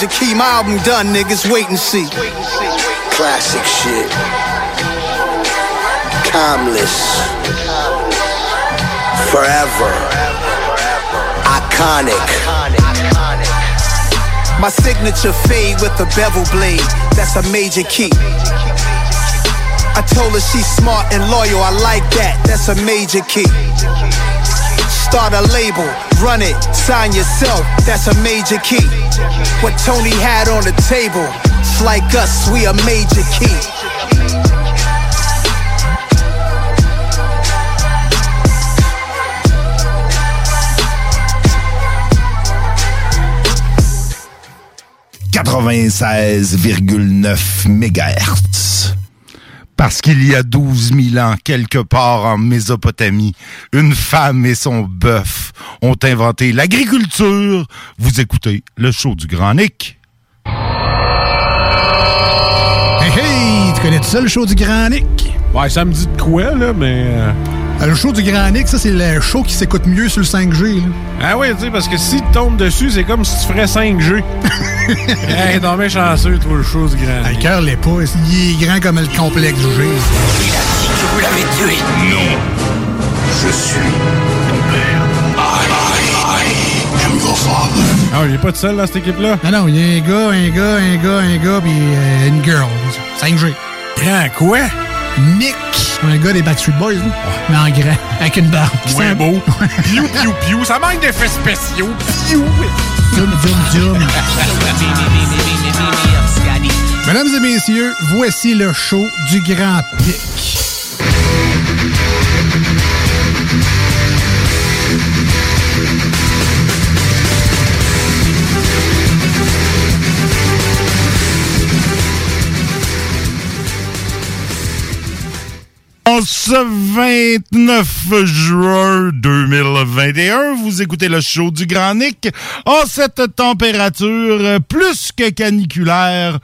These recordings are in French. To keep my album done, niggas, wait and see. Classic shit. Timeless. Forever. Iconic. My signature fade with a bevel blade. That's a major key. I told her she's smart and loyal. I like that. That's a major key. Start a label, run it, sign yourself, that's a major key. What Tony had on the table, it's like us, we a major key. ...96,9 MHz. Parce qu'il y a 12 000 ans, quelque part en Mésopotamie, une femme et son bœuf ont inventé l'agriculture. Vous écoutez le show du Grand Nick. Hey, hey! Tu connais-tu ça, le show du Grand Nick? Ouais, ça me dit de quoi, là, mais... Le show du Grand Nick, ça, c'est le show qui s'écoute mieux sur le 5G, là. Ah oui, tu sais, parce que si tu tombes dessus, c'est comme si tu ferais 5G. Hey, t'en mets chanceux, toi, le show du Grand Nick. Le cœur l'est pas. Il est grand comme le complexe du G. Il a dit que vous l'avez tué. Non. Je suis ton père. I am your father. Ah oui, il est pas tout seul dans cette équipe-là? Ah non, il y a un gars, puis une girl. 5G. Grand quoi? Nick, un gars des Backstreet Boys, là, mais en grand, avec une barbe. C'est beau. Piou, piou, piou. Ça manque d'effets spéciaux. Piou. Zoom, zoom, zoom. Mesdames et messieurs, voici le show du Grand Pic. Ce 29 juin 2021, vous écoutez le show du Grand Nick en cette température plus que caniculaire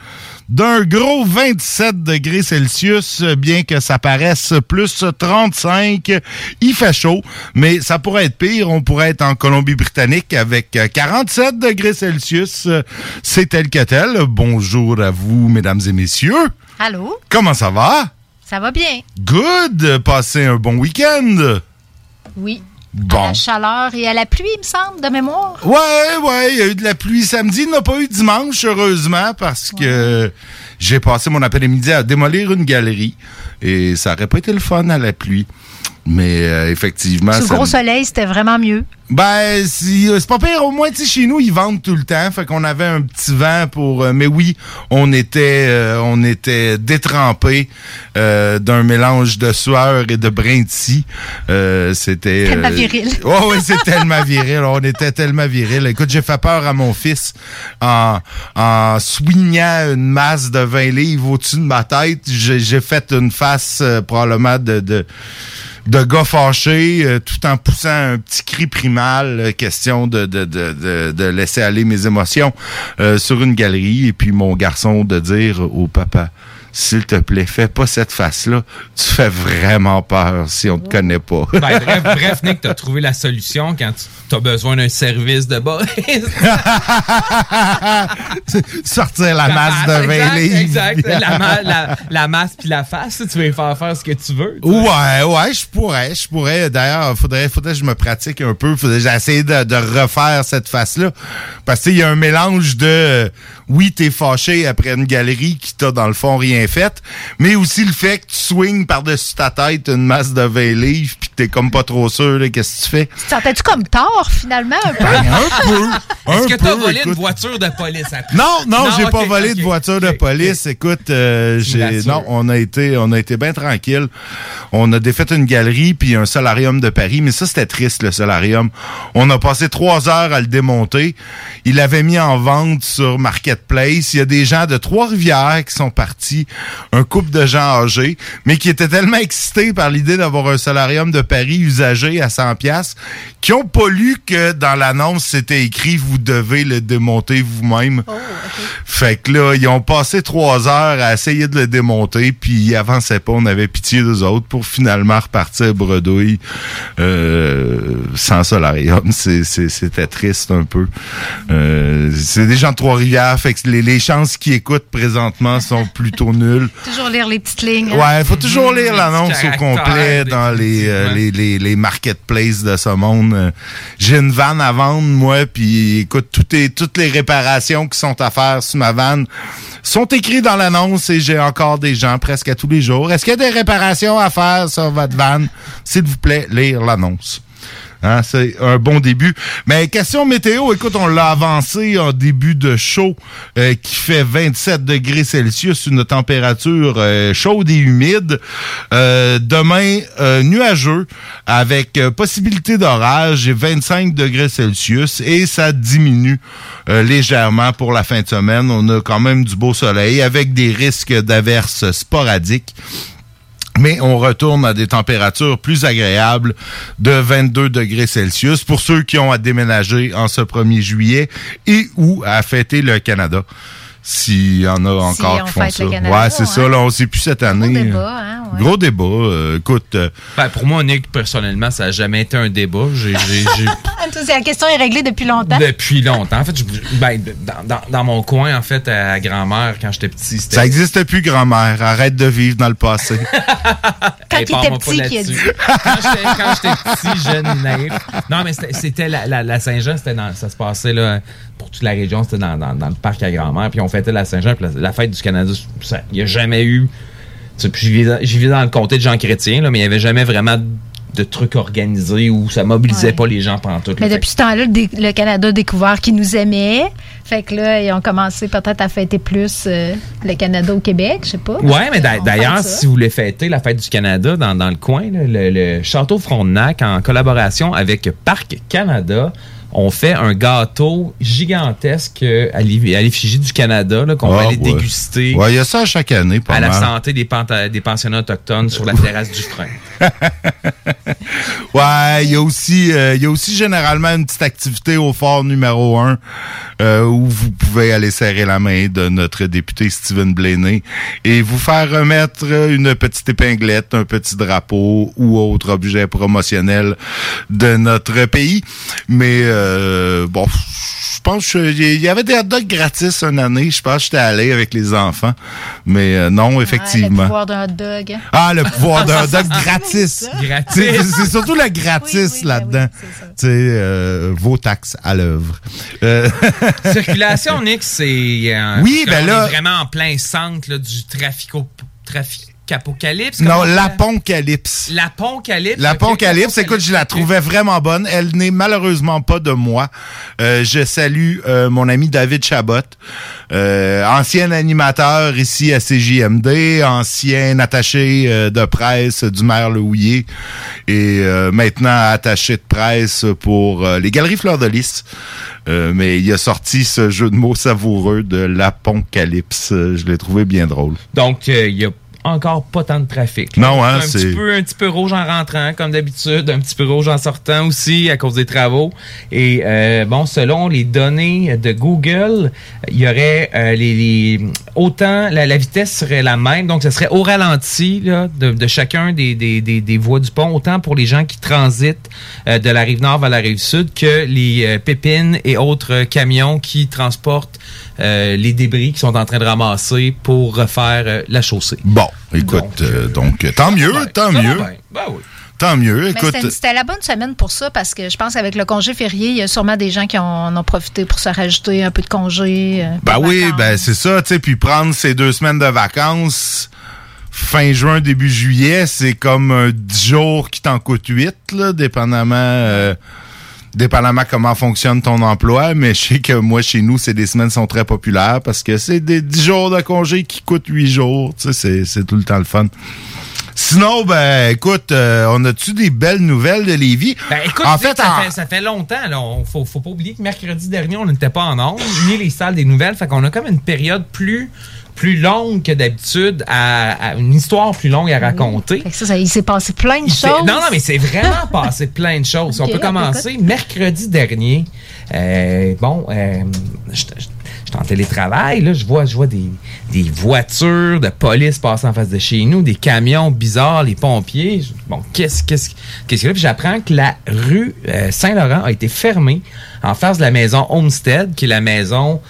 d'un gros 27 degrés Celsius, bien que ça paraisse plus 35. Il fait chaud, mais ça pourrait être pire. On pourrait être en Colombie-Britannique avec 47 degrés Celsius. C'est tel que tel. Bonjour à vous, mesdames et messieurs. Allô? Comment ça va? Ça va bien. Good! Passez un bon week-end! Oui. Bon. À la chaleur et à la pluie, il me semble, de mémoire. Ouais, il y a eu de la pluie samedi. Il n'y en a pas eu dimanche, heureusement, parce que j'ai passé mon après-midi à démolir une galerie. Et ça n'aurait pas été le fun à la pluie. Mais effectivement... Sous gros soleil, c'était vraiment mieux. Ben, c'est pas pire. Au moins, tu sais, chez nous, ils vendent tout le temps. Fait qu'on avait un petit vent pour... mais oui, on était détrempés d'un mélange de sueur et de brintis. C'était... Tellement viril. Oui, c'est tellement viril. On était tellement viril. Écoute, j'ai fait peur à mon fils en swingant une masse de 20 livres au-dessus de ma tête. J'ai fait une face probablement de gars fâchés, tout en poussant un petit cri primal, question de laisser aller mes émotions sur une galerie, et puis mon garçon de dire au papa « s'il te plaît, fais pas cette face-là. Tu fais vraiment peur si on te connaît pas. Ben, bref, Nick, t'as trouvé la solution quand t'as besoin d'un service de base. Sortir la masse de 20 livres. Exact. La masse puis la face, tu veux faire ce que tu veux. T'sais. Ouais, je pourrais. D'ailleurs, faudrait que je me pratique un peu. Faudrait que j'essaie de refaire cette face-là. Parce que il y a un mélange de... Oui, t'es fâché après une galerie qui t'a, dans le fond, rien fait, mais aussi le fait que tu swings par-dessus ta tête une masse de 20 livres pis t'es comme pas trop sûr, là, qu'est-ce que tu fais? Tu te sentais-tu comme tort, finalement, un peu? Un peu. Est-ce que t'as volé une voiture de police après? Non, j'ai pas volé de voiture de police. Écoute, on a été bien tranquille. On a défait une galerie puis un solarium de Paris, mais ça, c'était triste, le solarium. On a passé 3 heures à le démonter. Il l'avait mis en vente sur Marketplace. Il y a des gens de Trois-Rivières qui sont partis, un couple de gens âgés, mais qui étaient tellement excités par l'idée d'avoir un solarium de Paris usagé à 100$, qui n'ont pas lu que dans l'annonce, c'était écrit « Vous devez le démonter vous-même ». Oh, okay. Fait que là, ils ont passé 3 heures à essayer de le démonter, puis ils avançaient pas, on avait pitié d'eux autres pour finalement repartir bredouille sans solarium. C'était triste un peu. C'est des gens de Trois-Rivières, fait que les chances qu'ils écoutent présentement sont plutôt nulles. Toujours lire les petites lignes. Hein? Ouais, il faut toujours lire l'annonce au complet dans les marketplaces de ce monde. J'ai une vanne à vendre, moi, puis écoute, toutes les réparations qui sont à faire sur ma vanne sont écrites dans l'annonce et j'ai encore des gens presque à tous les jours. Est-ce qu'il y a des réparations à faire sur votre vanne? S'il vous plaît, lire l'annonce. Hein, c'est un bon début. Mais question météo, écoute, on l'a avancé en début de show qui fait 27 degrés Celsius, une température chaude et humide. Demain, nuageux avec possibilité d'orage et 25 degrés Celsius et ça diminue légèrement pour la fin de semaine. On a quand même du beau soleil avec des risques d'averses sporadiques. Mais on retourne à des températures plus agréables de 22 degrés Celsius pour ceux qui ont à déménager en ce 1er juillet et ou à fêter le Canada. S'il y en a encore qui font ça. Canada, ouais, c'est ça. Là, on ne sait plus cette année. Gros débat, hein? Ouais. Gros débat. Écoute... Ben, pour moi, Nick, personnellement, ça n'a jamais été un débat. La question est réglée depuis longtemps. Depuis longtemps. En fait, dans mon coin, en fait, à grand-mère, quand j'étais petit, c'était... Ça n'existe plus, grand-mère. Arrête de vivre dans le passé. Quand il était petit, qui a dit. Quand j'étais petit, jeune, naïf. Non, mais c'était la Saint-Jean, ça se passait là... Pour toute la région, c'était dans le parc à grand-mère. Puis on fêtait la Saint-Jean. Puis la fête du Canada, il n'y a jamais eu... Puis j'y vivais dans le comté de Jean Chrétien, là, mais il n'y avait jamais vraiment de trucs organisés où ça ne mobilisait pas les gens pantoute. Mais depuis ce temps-là, le Canada a découvert qu'ils nous aimaient. Fait que là, ils ont commencé peut-être à fêter plus le Canada au Québec, je sais pas. Oui, mais d'ailleurs, si vous voulez fêter la fête du Canada dans le coin, là, le Château-Frontenac, en collaboration avec Parc Canada... On fait un gâteau gigantesque à l'effigie du Canada là, qu'on va aller déguster. Ouais, il y a ça chaque année. Pas à mal. La santé des pensionnats autochtones sur la terrasse du frein. Ouais, il y a aussi généralement une petite activité au fort numéro 1 où vous pouvez aller serrer la main de notre député Steven Blaney et vous faire remettre une petite épinglette, un petit drapeau ou autre objet promotionnel de notre pays. Mais bon, je pense qu'il y avait des hot dogs gratis une année. Je pense que j'étais allé avec les enfants. Mais non, effectivement. Le pouvoir d'un hot dog. Ah, le pouvoir d'un hot dog gratis. C'est surtout le gratis là-dedans. Oui, c'est vos taxes à l'œuvre. Circulation, Nick, c'est... oui, ben là... On est vraiment en plein centre là, du trafic. Apocalypse? Non, l'apocalypse. L'apocalypse? L'apocalypse, écoute, je la trouvais vraiment bonne. Elle n'est malheureusement pas de moi. Je salue mon ami David Chabot, ancien animateur ici à CJMD, ancien attaché de presse du maire Lehouillier et maintenant attaché de presse pour les Galeries Fleur de Lys. Mais il a sorti ce jeu de mots savoureux de l'apocalypse. Je l'ai trouvé bien drôle. Donc, il y a encore pas tant de trafic. Non, hein, c'est... Un petit peu rouge en rentrant, comme d'habitude, un petit peu rouge en sortant aussi, à cause des travaux. Et bon, selon les données de Google, il y aurait autant... La vitesse serait la même, donc ça serait au ralenti là, de chacun des voies du pont, autant pour les gens qui transitent de la rive nord vers la rive sud que les pépines et autres camions qui transportent les débris qui sont en train de ramasser pour refaire la chaussée. Bon, écoute, donc tant mieux, tant mieux. Ben oui. Tant mieux, écoute. Mais c'était la bonne semaine pour ça, parce que je pense qu'avec le congé férié, il y a sûrement des gens qui en ont profité pour se rajouter un peu de congé. Ben oui, vacances. Ben c'est ça, tu sais, puis prendre ces 2 semaines de vacances, fin juin, début juillet, c'est comme 10 jours qui t'en coûte 8, là, dépendamment comment fonctionne ton emploi, mais je sais que moi, chez nous, c'est des semaines qui sont très populaires, parce que c'est des 10 jours de congé qui coûtent 8 jours, tu sais, c'est tout le temps le fun. Sinon, ben, écoute, on a-tu des belles nouvelles de Lévis? Ben, écoute, en fait, ça fait longtemps, là. Faut pas oublier que mercredi dernier, on n'était pas en onde, ni les salles des nouvelles. Fait qu'on a comme une période plus longue que d'habitude, à une histoire plus longue à raconter. Oui. Il s'est passé plein de choses. Non, mais c'est vraiment passé plein de choses. Okay, on peut commencer. Écoute. Mercredi dernier, je suis en télétravail, là, je vois des voitures de police passer en face de chez nous, des camions bizarres, les pompiers. Bon, qu'est-ce que là? Puis j'apprends que la rue Saint-Laurent a été fermée en face de la maison Homestead, qui est la maison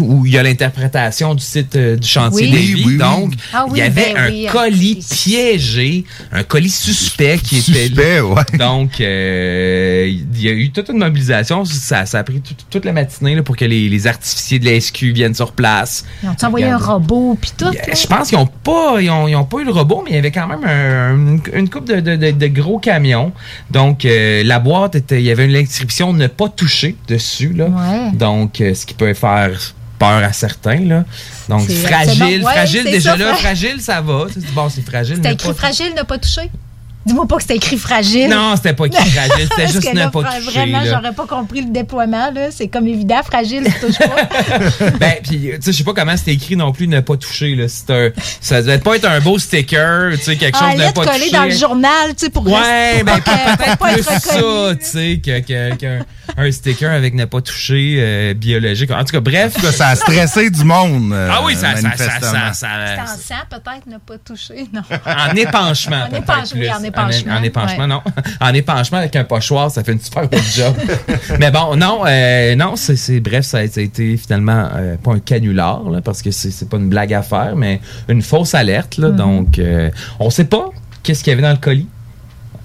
où il y a l'interprétation du site du chantier Lévis. Oui. Donc, il y avait un colis piégé, un colis suspect qui était là. Ouais. Donc, il y a eu toute une mobilisation. Ça a pris toute la matinée là, pour que les artificiers de la SQ viennent sur place. Ils ont envoyé un robot, puis tout. Je pense qu'ils n'ont pas eu le robot, mais il y avait quand même une couple de gros camions. Donc, la boîte, il y avait une inscription « Ne pas toucher » dessus. Là. Ouais. Donc, ce qui peut faire peur à certains. Là. Donc, fragile déjà ça, là. Fragile, ça va. Bon, c'est fragile. C'était écrit « Fragile, ne pas toucher ». Dis-moi pas que c'était écrit fragile. Non, c'était pas écrit fragile, c'était juste ne pas toucher. Vraiment, là. J'aurais pas compris le déploiement, là. C'est comme évident, fragile, tu touches pas. Ben, puis, tu sais, je sais pas comment c'était écrit non plus, ne pas toucher, là. Ça devait pas être un beau sticker, tu sais, quelque chose de ne pas toucher. Collé dans le journal, tu sais, pour rester. Ouais, ben, peut-être pas plus ça, tu sais, qu'un sticker avec ne pas toucher biologique. En tout cas, bref. Ça a stressé du monde. Ah oui, ça. C'était en sang, peut-être, ne pas toucher, non. En épanchement. En épanchement, en épanchement, ouais. Non. En épanchement avec un pochoir, ça fait une super bonne job. Mais bon, non, bref, ça a été finalement pas un canular, là, parce que c'est pas une blague à faire, mais une fausse alerte. Là, donc, on sait pas qu'est-ce qu'il y avait dans le colis.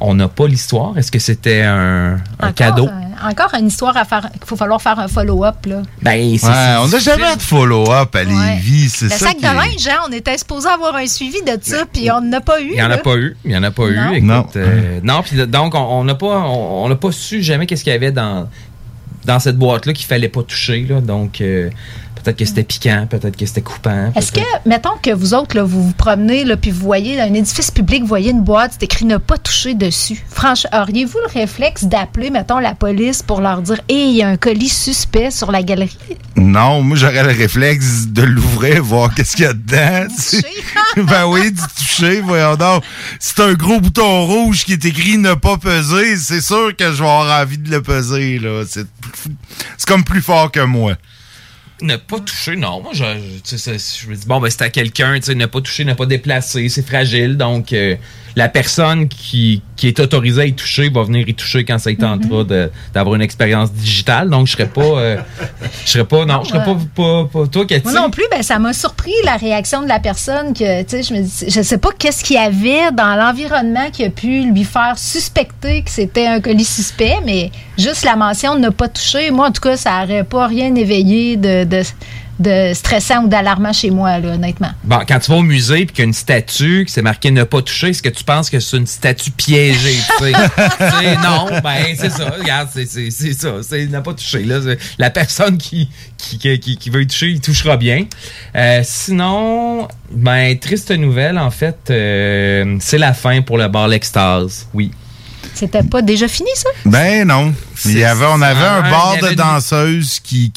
On n'a pas l'histoire. Est-ce que c'était un cadeau? Encore une histoire à faire. Il faut falloir faire un follow-up. Là. Ben, c'est on n'a jamais de follow-up à Lévis. Ouais. C'est le sac de linge, hein, on était supposé avoir un suivi de ça, puis on n'a pas eu. Il n'y en a pas eu. Écoute, non. Non, puis donc, on n'a pas su jamais qu'est-ce qu'il y avait dans cette boîte-là qu'il ne fallait pas toucher. Là, donc, peut-être que c'était piquant, peut-être que c'était coupant. Est-ce que, mettons que vous autres, là, vous promenez, là, puis vous voyez un édifice public, vous voyez une boîte, c'est écrit « Ne pas toucher dessus ». Franchement, auriez-vous le réflexe d'appeler, mettons, la police pour leur dire « Hey, il y a un colis suspect sur la galerie ». Non, moi, j'aurais le réflexe de l'ouvrir, voir qu'est-ce qu'il y a dedans. Ben oui, du toucher, voyons donc. C'est un gros bouton rouge qui est écrit « Ne pas peser », c'est sûr que je vais avoir envie de le peser, là. C'est comme plus fort que moi. Ne pas toucher, non. Moi, je me dis, bon, ben, c'est à quelqu'un, tu sais, ne pas toucher, ne pas déplacer, c'est fragile. Donc, la personne qui est autorisée à y toucher va venir y toucher quand ça y tentera d'avoir une expérience digitale. Donc, je serais pas, toi, Cathy. Moi non plus, ben, ça m'a surpris la réaction de la personne que, tu sais, je me dis, je sais pas qu'est-ce qu'il y avait dans l'environnement qui a pu lui faire suspecter que c'était un colis suspect, mais juste la mention de ne pas toucher, moi, en tout cas, ça n'aurait pas rien éveillé de stressant ou d'alarmant chez moi, là, honnêtement. Bon, quand tu vas au musée et qu'il y a une statue qui c'est marqué « Ne pas toucher », est-ce que tu penses que c'est une statue piégée? Non, ben c'est ça. Regarde, c'est ça. C'est « Ne pas toucher ». Là, la personne qui veut y toucher, il touchera bien. Sinon, ben triste nouvelle, en fait, c'est la fin pour le bar L'Extase. Oui. C'était pas déjà fini, ça? Ben non. On avait un bar de danseuses qui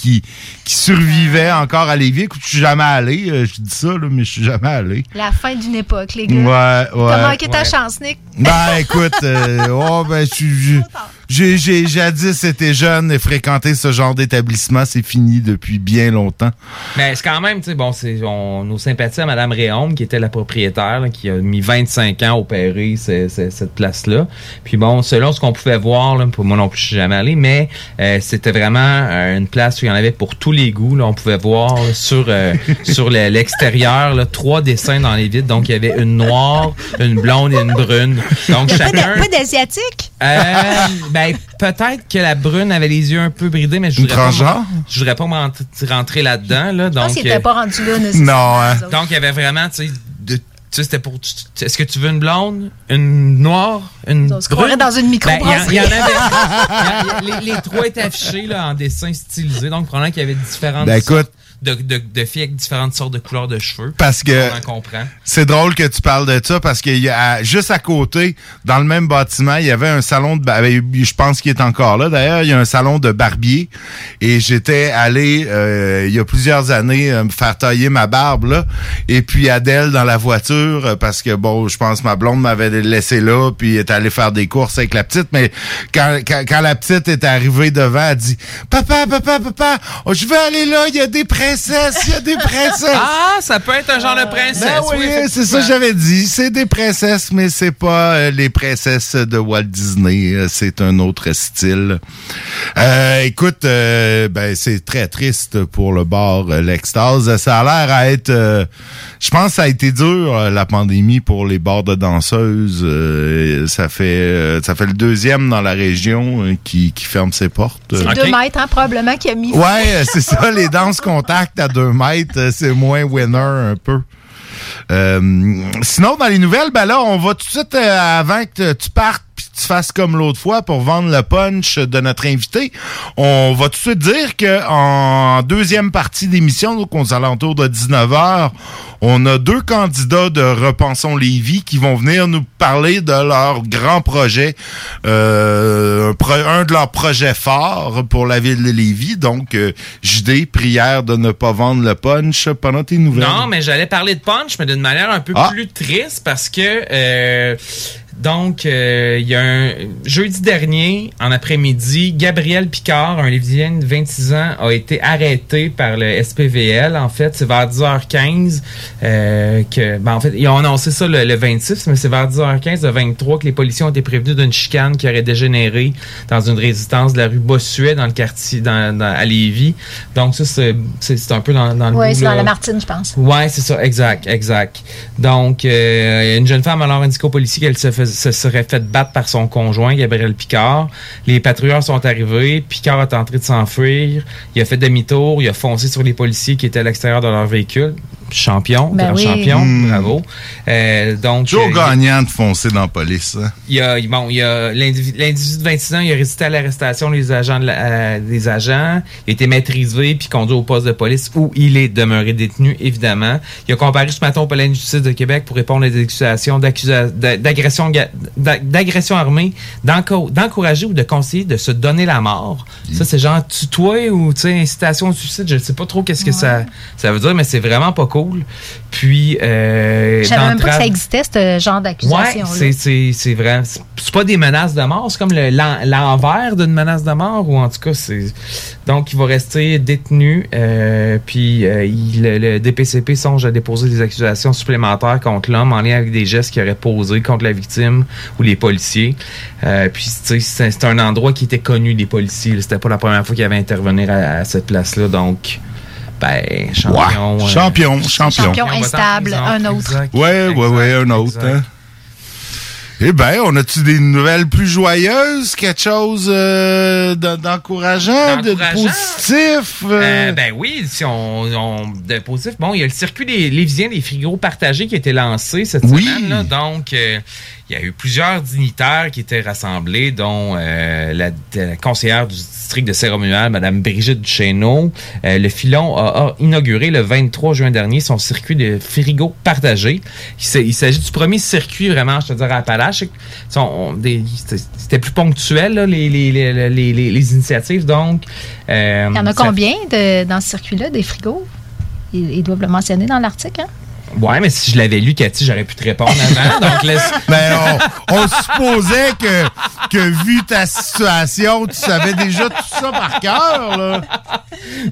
survivait encore à Lévis. Écoute, je suis jamais allé. Je dis ça, là, mais je suis jamais allé. La fin d'une époque, les gars. Ouais, ouais. T'as manqué ta chance, Nick. Ben écoute, j'ai jadis été jeune et fréquenté ce genre d'établissement. C'est fini depuis bien longtemps. Mais c'est quand même, tu sais, bon, nos sympathies à Mme Réaume, qui était la propriétaire, là, qui a mis 25 ans à opérer cette place-là. Puis bon, selon ce qu'on pouvait voir, là, pour moi non plus, je suis jamais allé, mais c'était vraiment une place où il y en avait pour tous les goûts. Là, on pouvait voir là, sur l'extérieur là, 3 dessins dans les vitres. Donc, il y avait une noire, une blonde et une brune. Donc, pas d'asiatique? Ben, peut-être que la brune avait les yeux un peu bridés, mais je ne voudrais pas rentrer là-dedans. Là, donc, je pense qu'il n'était pas rendu là. Non. Hein. Donc, il y avait vraiment... Tu sais, c'était pour... Est-ce que tu veux une blonde? Une noire? Une brune? On se croirait dans une microbrasserie. Les trois étaient affichés là, en dessin stylisé. Donc, probablement qu'il y avait différentes... Ben, écoute, de filles avec différentes sortes de couleurs de cheveux. Parce que on en comprend. C'est drôle que tu parles de ça parce que juste à côté, dans le même bâtiment, il y avait un salon je pense qu'il est encore là. D'ailleurs, il y a un salon de barbier et j'étais allé il y a plusieurs années me faire tailler ma barbe là et puis Adèle dans la voiture parce que bon, je pense ma blonde m'avait laissé là puis est allée faire des courses avec la petite mais quand la petite est arrivée devant, elle dit "Papa, oh, je veux aller là, il y a des princesses. Ah, ça peut être un genre de princesse. Ben oui, c'est ça que j'avais dit. C'est des princesses, mais c'est pas les princesses de Walt Disney. C'est un autre style. Écoute, ben c'est très triste pour le bar, l'Extase. Ça a l'air à être... je pense que ça a été dur, la pandémie, pour les bars de danseuses. Ça fait le deuxième dans la région qui ferme ses portes. C'est 2 mètres, hein, probablement, qui a mis... Ouais, c'est ça, les danses contact à 2 mètres, c'est moins winner un peu. Sinon, dans les nouvelles, ben là, on va tout de suite, avant que tu partes puis tu fasses comme l'autre fois pour vendre le punch de notre invité, on va tout de suite dire qu'en deuxième partie d'émission, donc aux alentours de 19h, on a 2 candidats de Repensons-Lévis qui vont venir nous parler de leur grand projet, un de leurs projets phares pour la ville de Lévis. Donc, JD, prière de ne pas vendre le punch pendant tes nouvelles. Non, mais j'allais parler de punch, mais d'une manière un peu plus triste parce que... Donc, il y a un jeudi dernier, en après-midi, Gabriel Picard, un Lévisien de 26 ans, a été arrêté par le SPVL. En fait, c'est vers 10h15 en fait, ils ont annoncé ça le 26, mais c'est vers 10h15, le 23, que les policiers ont été prévenus d'une chicane qui aurait dégénéré dans une résistance de la rue Bossuet, dans le quartier, à Lévis. Donc, ça, c'est un peu dans le... Oui, c'est dans la Martine, je pense. Oui, c'est ça, exact. Donc, il y a une jeune femme, alors indiquée aux policiers qu'elle se serait fait battre par son conjoint, Gabriel Picard. Les patrouilleurs sont arrivés. Picard a tenté de s'enfuir. Il a fait demi-tour. Il a foncé sur les policiers qui étaient à l'extérieur de leur véhicule. Champion, ben grand champion, bravo. Donc, toujours gagnant de foncer dans la police. Hein? Il y a l'individu de 26 ans, il a résisté à l'arrestation des agents. Il a été maîtrisé puis conduit au poste de police où il est demeuré détenu, évidemment. Il a comparu ce matin au palais de justice de Québec pour répondre à des accusations d'agression armée, d'encourager ou de conseiller de se donner la mort. Mmh. Ça, c'est genre tutoyer ou incitation au suicide. Je ne sais pas trop qu'est-ce que ça veut dire, mais c'est vraiment pas cool. Puis, je savais même pas que ça existait, ce genre d'accusation. Oui, c'est vrai. C'est pas des menaces de mort, c'est comme l'envers d'une menace de mort, ou en tout cas, c'est... Donc, il va rester détenu, puis le DPCP songe à déposer des accusations supplémentaires contre l'homme en lien avec des gestes qu'il aurait posés contre la victime ou les policiers. Puis, tu sais, c'est un endroit qui était connu des policiers. Là. C'était pas la première fois qu'il avait intervenu à cette place-là, donc... Ben, champion, ouais. Champion instable, un autre. Ouais, un autre. Hein? Eh bien, on a-tu des nouvelles plus joyeuses? Quelque chose d'encourageant, de positif? Ben oui, si on de positif. Bon, il y a le circuit des Lévisiens des frigos partagés qui a été lancé cette semaine. Là, donc... Il y a eu plusieurs dignitaires qui étaient rassemblés, dont la conseillère du district de Saint-Romuald, Mme Brigitte Duchesneau. Le Filon a inauguré le 23 juin dernier son circuit de frigo partagé. Il s'agit du premier circuit, vraiment, je te dirais, à Appalaches. C'était plus ponctuel, là, les initiatives. Donc, il y en a combien dans ce circuit-là, des frigos? Ils doivent le mentionner dans l'article, hein? Ouais, mais si je l'avais lu, Cathy, j'aurais pu te répondre avant. Donc laisse... Ben, on supposait que vu ta situation, tu savais déjà tout ça par cœur, là.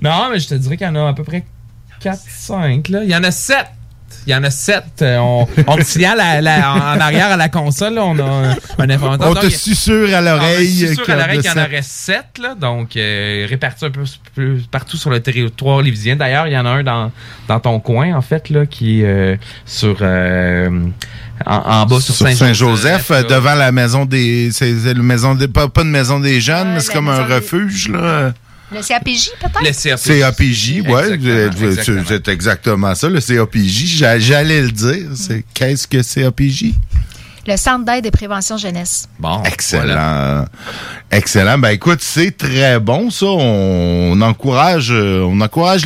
Non, mais je te dirais qu'il y en a à peu près 4-5, là. Il y en a 7. Il y en a 7. On te signale en arrière à la console. Là, on a un inventaire. On te susurre à l'oreille. On te susurre à l'oreille qu'il y en aurait 7. Là, donc, répartis un peu plus partout sur le territoire lévisien. D'ailleurs, il y en a un dans ton coin, en fait, là, qui est sur... En bas sur Saint-Joseph, devant la maison des... C'est la maison des pas une maison des jeunes, mais c'est comme un refuge, là. Le CAPJ, peut-être? Le CAPJ, oui. C'est exactement ça, le CAPJ. J'allais le dire. Qu'est-ce que CAPJ? Le Centre d'aide et prévention jeunesse. Bon, excellent. Voilà. Excellent. Ben écoute, c'est très bon, ça. On encourage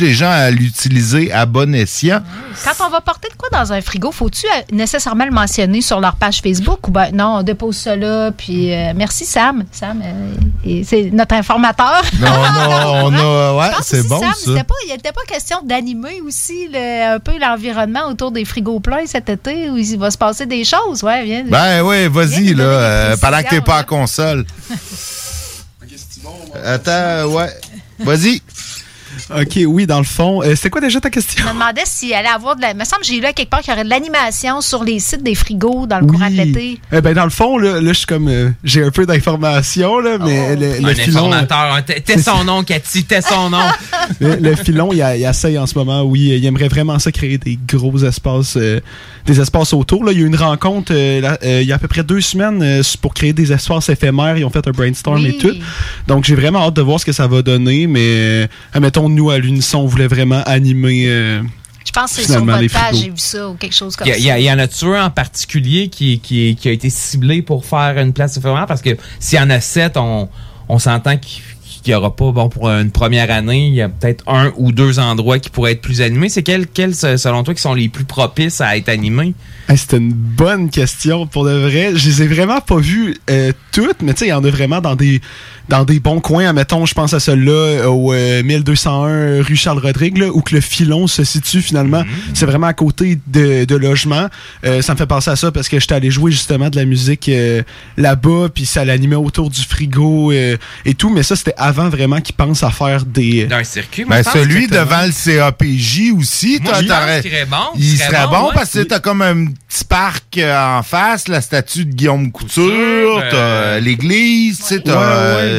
les gens à l'utiliser à bon escient. Quand on va porter de quoi dans un frigo, faut-tu nécessairement le mentionner sur leur page Facebook? Ou ben non, on dépose ça là, puis merci Sam. Sam, c'est notre informateur. Non, ouais, c'est bon, Sam, ça. Il n'était pas question d'animer aussi un peu l'environnement autour des frigos pleins cet été, où il va se passer des choses, ouais, bien. Ben oui, vas-y, là, pendant que t'es pas à console. Attends, ouais. Vas-y. OK, oui, dans le fond. C'était quoi déjà ta question? Je me demandais s'il allait avoir de la... Il me semble que j'ai lu à quelque part qu'il y aurait de l'animation sur les sites des frigos dans le courant de l'été. Ben dans le fond, là je suis comme... j'ai un peu d'informations, là, mais le filon... Un informateur. T'es son nom, Cathy, t'es son nom. Le filon, il essaye en ce moment, oui. Il aimerait vraiment ça créer des gros espaces... des espaces autour. Là, il y a eu une rencontre il y a à peu près 2 semaines pour créer des espaces éphémères. Ils ont fait un brainstorm et tout. Donc, j'ai vraiment hâte de voir ce que ça va donner. Mais, admettons, nous, à l'unisson, on voulait vraiment animer... je pense que c'est sur votre page, j'ai vu ça, ou quelque chose comme ça. Il y en a-tu un en particulier qui a été ciblé pour faire une place éphémère? Parce que s'il y en a 7, on s'entend qu'il n'y aura pas, bon, pour une première année, il y a peut-être 1 ou 2 endroits qui pourraient être plus animés. C'est quels, selon toi, qui sont les plus propices à être animés? C'était une bonne question, pour de vrai. Je les ai vraiment pas vues toutes, mais tu sais, il y en a vraiment dans des bons coins. Admettons, je pense à celui-là, au 1201 rue Charles-Rodrigue, là, où que le filon se situe finalement. C'est vraiment à côté de logements. Ça me fait penser à ça parce que j'étais allé jouer justement de la musique là-bas, puis ça l'animait autour du frigo et tout, mais ça, c'était avant vraiment qu'ils pensent à faire des... D'un circuit, moi, ben, celui devant le CAPJ aussi. Moi, il serait bon. Il serait bon, parce que t'as comme un petit parc en face, la statue de Guillaume Couture, t'as l'église, tu sais,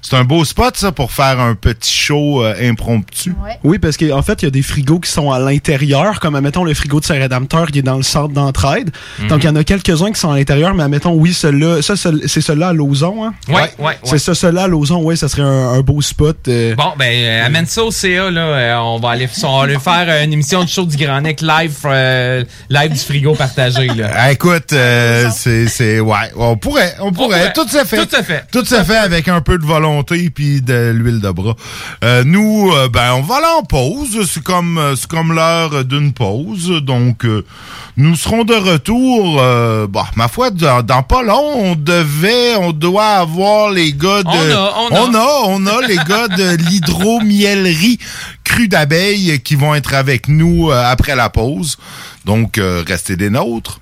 c'est un beau spot, ça, pour faire un petit show impromptu. Ouais. Oui, parce qu'en fait, il y a des frigos qui sont à l'intérieur, comme, admettons, le frigo de Saint-Rédempteur, qui est dans le centre d'entraide. Donc, il y en a quelques-uns qui sont à l'intérieur, mais admettons, oui, celui-là, c'est celui-là à Lauzon, hein? Ouais. C'est celui-là à Lauzon, oui, ça serait un beau spot. Bon, ben, amène ça au CA, là. On va aller faire une émission de show du Grand Neck live du frigo partagé, là. Écoute, ouais, on pourrait. Tout se fait avec un peu de volonté puis de l'huile de bras. Nous, ben, on va aller en pause. C'est comme l'heure d'une pause. Donc, nous serons de retour. Ma foi, dans pas long, on doit avoir les gars de... On a les gars de l'hydromellerie Cru d'Abeille qui vont être avec nous après la pause. Donc, restez des nôtres.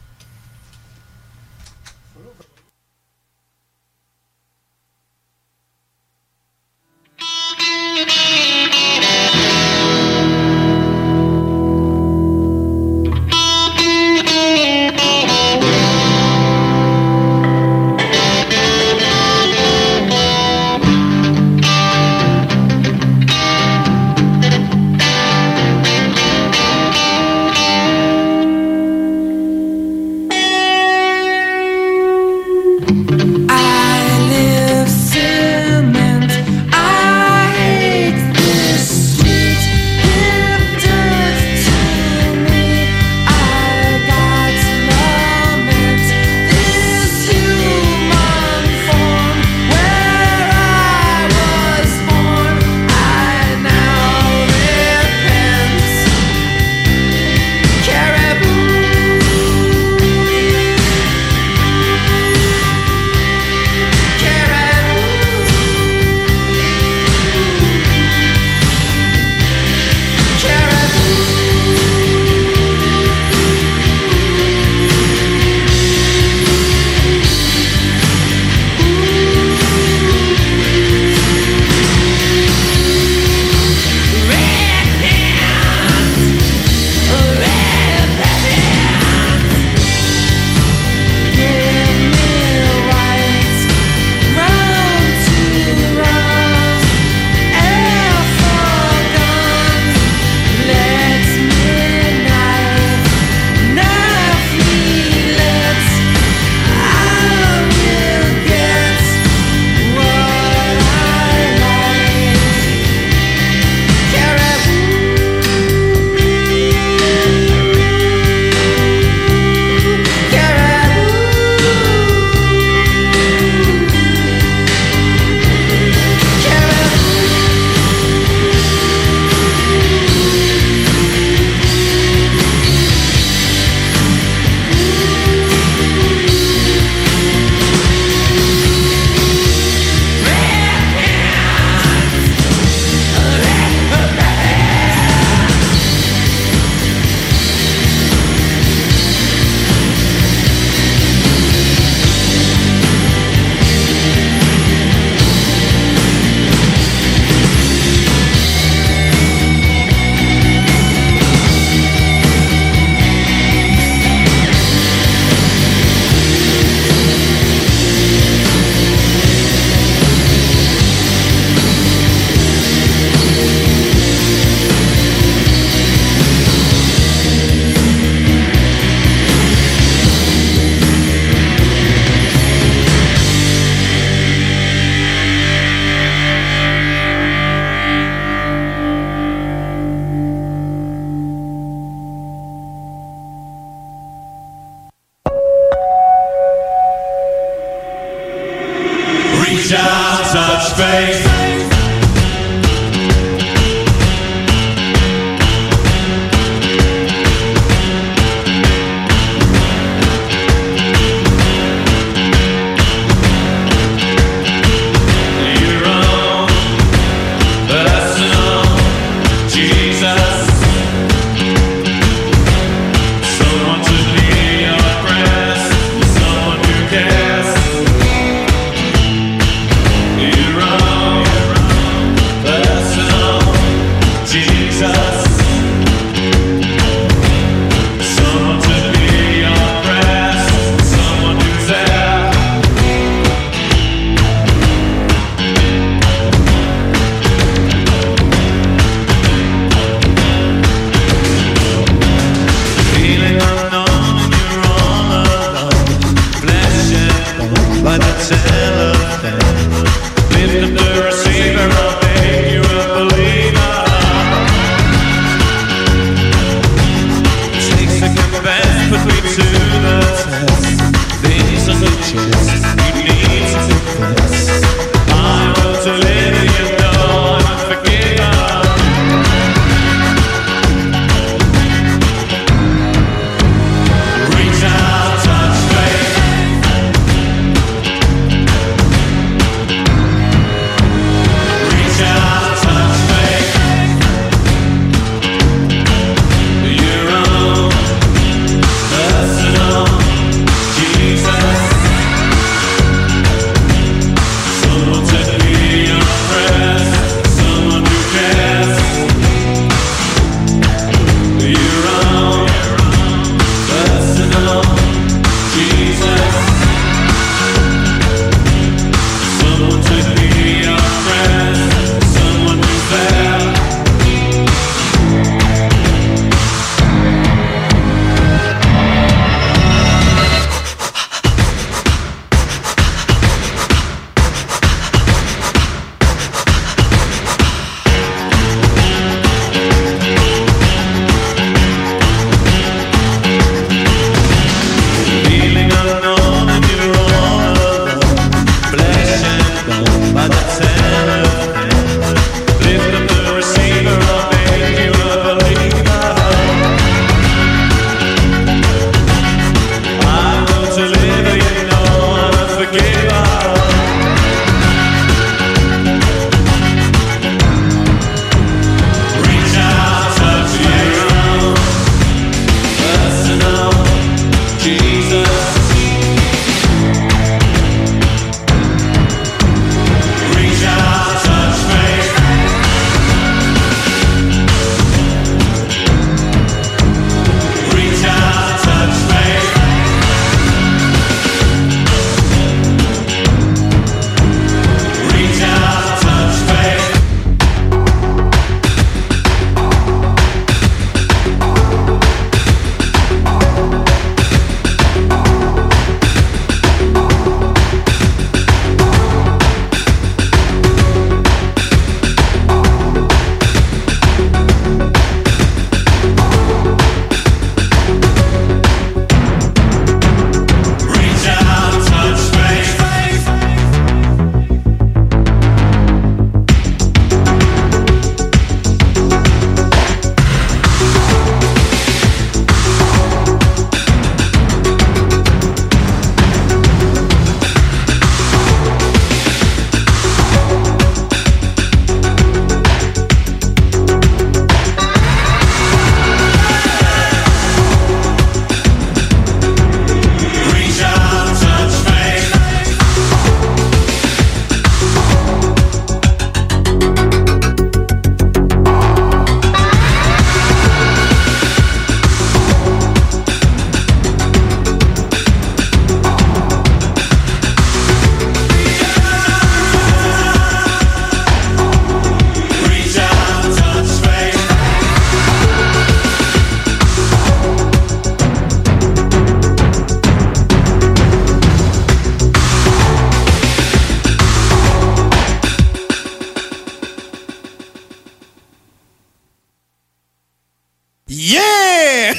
Yeah!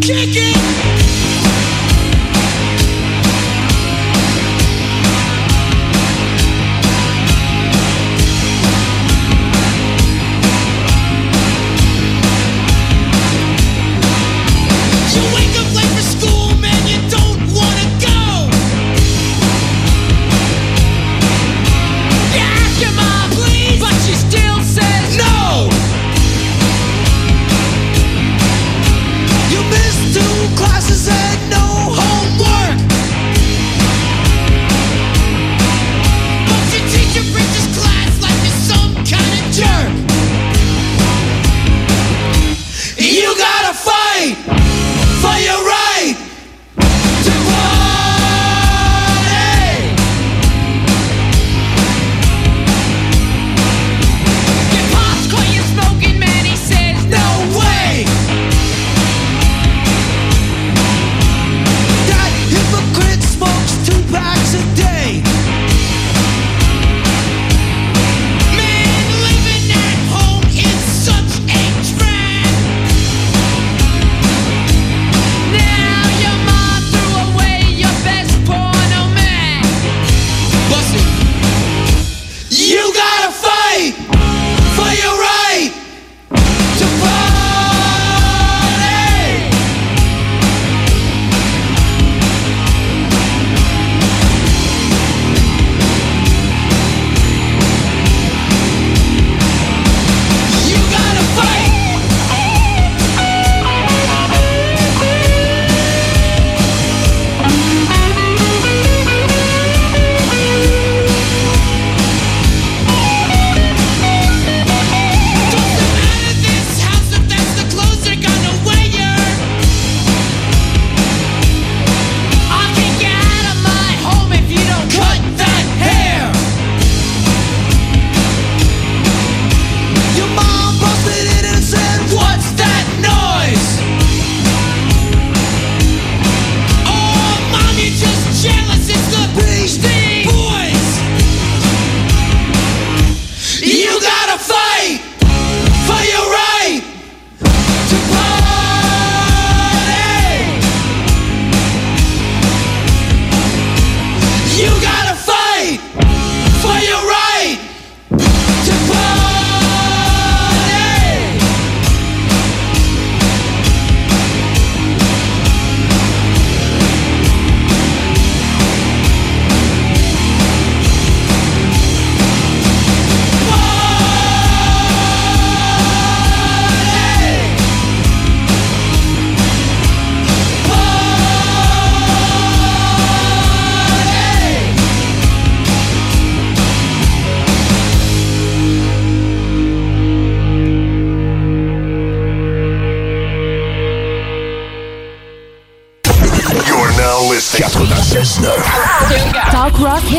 Kick it!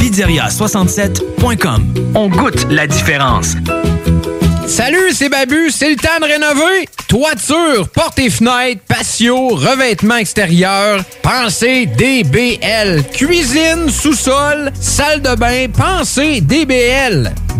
Pizzeria67.com. On goûte la différence. Salut, c'est Babu. C'est le temps de rénover. Toiture, portes et fenêtres, patio, revêtement extérieur. Pensez DBL. Cuisine, sous-sol, salle de bain. Pensez DBL.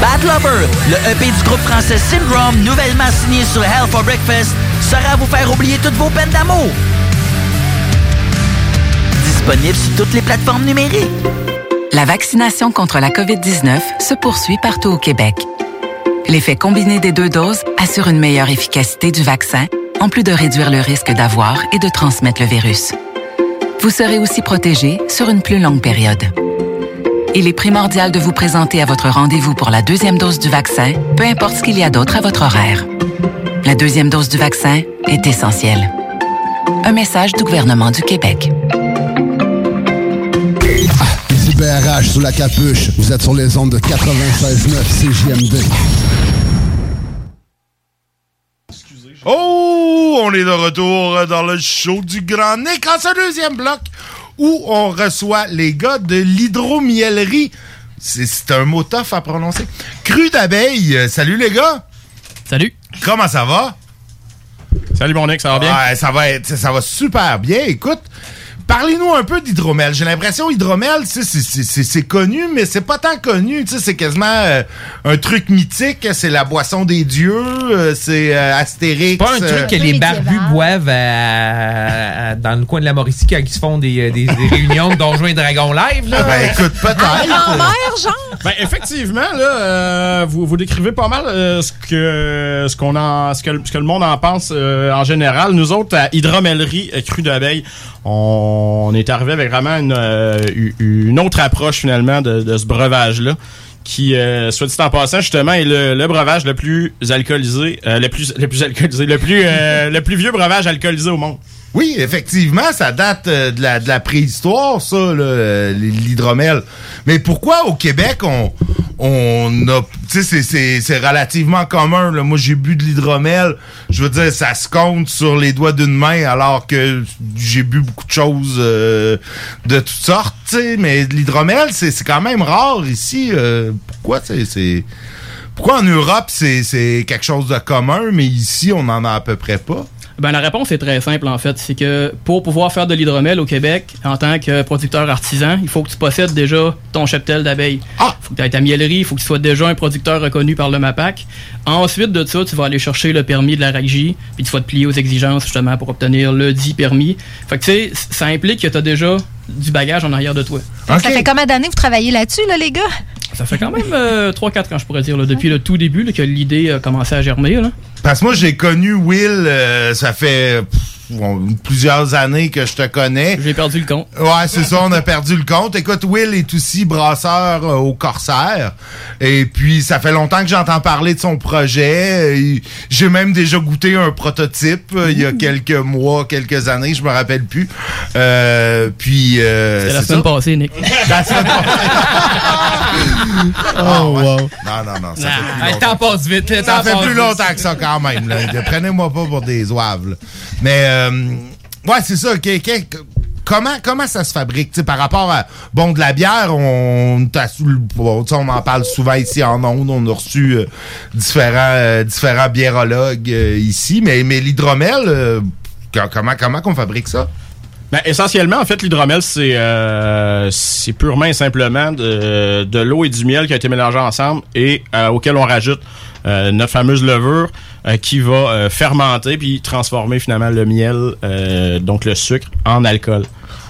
Bad Lover, le EP du groupe français Syndrome, nouvellement signé sur Hell for Breakfast, sera à vous faire oublier toutes vos peines d'amour. Disponible sur toutes les plateformes numériques. La vaccination contre la COVID-19 se poursuit partout au Québec. L'effet combiné des deux doses assure une meilleure efficacité du vaccin, en plus de réduire le risque d'avoir et de transmettre le virus. Vous serez aussi protégé sur une plus longue période. Il est primordial de vous présenter à votre rendez-vous pour la deuxième dose du vaccin, peu importe ce qu'il y a d'autre à votre horaire. La deuxième dose du vaccin est essentielle. Un message du gouvernement du Québec. Ah, Cyberrage sous la capuche, vous êtes sur les ondes de 96.9 CJMD. Oh, on est de retour dans le show du Grand Nick en ce deuxième bloc où on reçoit les gars de l'hydromiellerie. C'est un mot tough à prononcer. Cru d'Abeille. Salut les gars. Salut. Comment ça va? Salut mon Nick, ça va bien? Ouais, ça va super bien. Écoute, parlez-nous un peu d'hydromel. J'ai l'impression hydromel, c'est connu, mais c'est pas tant connu. T'sais, c'est quasiment un truc mythique. C'est la boisson des dieux. C'est Astérix. C'est pas un truc que les barbus boivent dans le coin de la Mauricie quand ils se font des réunions de Donjons et Dragons live. Là. Ben écoute, peut-être. Genre. Ben effectivement, là, vous décrivez pas mal ce que le monde en pense en général. Nous autres, à Hydromellerie Cru d'Abeille, on est arrivé avec vraiment une autre approche finalement de ce breuvage-là qui, soit dit en passant, justement, est le breuvage le plus alcoolisé, le plus vieux breuvage alcoolisé au monde. Oui, effectivement, ça date de la préhistoire, ça, l'hydromel. Mais pourquoi au Québec, on a... Tu sais, c'est relativement commun, là. Moi, j'ai bu de l'hydromel. Je veux dire, ça se compte sur les doigts d'une main, alors que j'ai bu beaucoup de choses de toutes sortes, tu sais. Mais l'hydromel, c'est quand même rare ici. Pourquoi, Pourquoi en Europe, c'est quelque chose de commun, mais ici, on n'en a à peu près pas? Ben, la réponse est très simple, en fait. C'est que pour pouvoir faire de l'hydromel au Québec, en tant que producteur artisan, il faut que tu possèdes déjà ton cheptel d'abeilles. Ah! Faut que tu aies ta miellerie, il faut que tu sois déjà un producteur reconnu par le MAPAC. Ensuite de ça, tu vas aller chercher le permis de la RACJ, puis tu vas te plier aux exigences, justement, pour obtenir le dit permis. Fait que, tu sais, ça implique que tu as déjà du bagage en arrière de toi. Okay. Ça fait combien d'années que vous travaillez là-dessus, là, les gars? Ça fait quand même 3-4 ans, je pourrais dire, là, depuis le tout début là, que l'idée a commencé à germer. Là. Parce que moi, j'ai connu Will, ça fait plusieurs années que je te connais. J'ai perdu le compte. Ouais, c'est ça, on a perdu le compte. Écoute, Will est aussi brasseur au Corsaire. Et puis, ça fait longtemps que j'entends parler de son projet. J'ai même déjà goûté un prototype il y a quelques mois, quelques années, je me rappelle plus. C'était la semaine passée, Nick. La semaine passée. Oh, wow. Non, ça fait plus longtemps. Passe vite. Ça fait plus longtemps que ça, quand même. Là. Prenez-moi pas pour des oives. Là. Mais... ouais, c'est ça. Comment ça se fabrique? T'sais, par rapport à de la bière, on en parle souvent ici en ondes. On a reçu différents biérologues ici. Mais l'hydromel, comment qu'on fabrique ça? Ben, essentiellement, en fait, l'hydromel, c'est purement et simplement de l'eau et du miel qui a été mélangé ensemble et auquel on rajoute notre fameuse levure qui va fermenter puis transformer finalement le miel, donc le sucre, en alcool.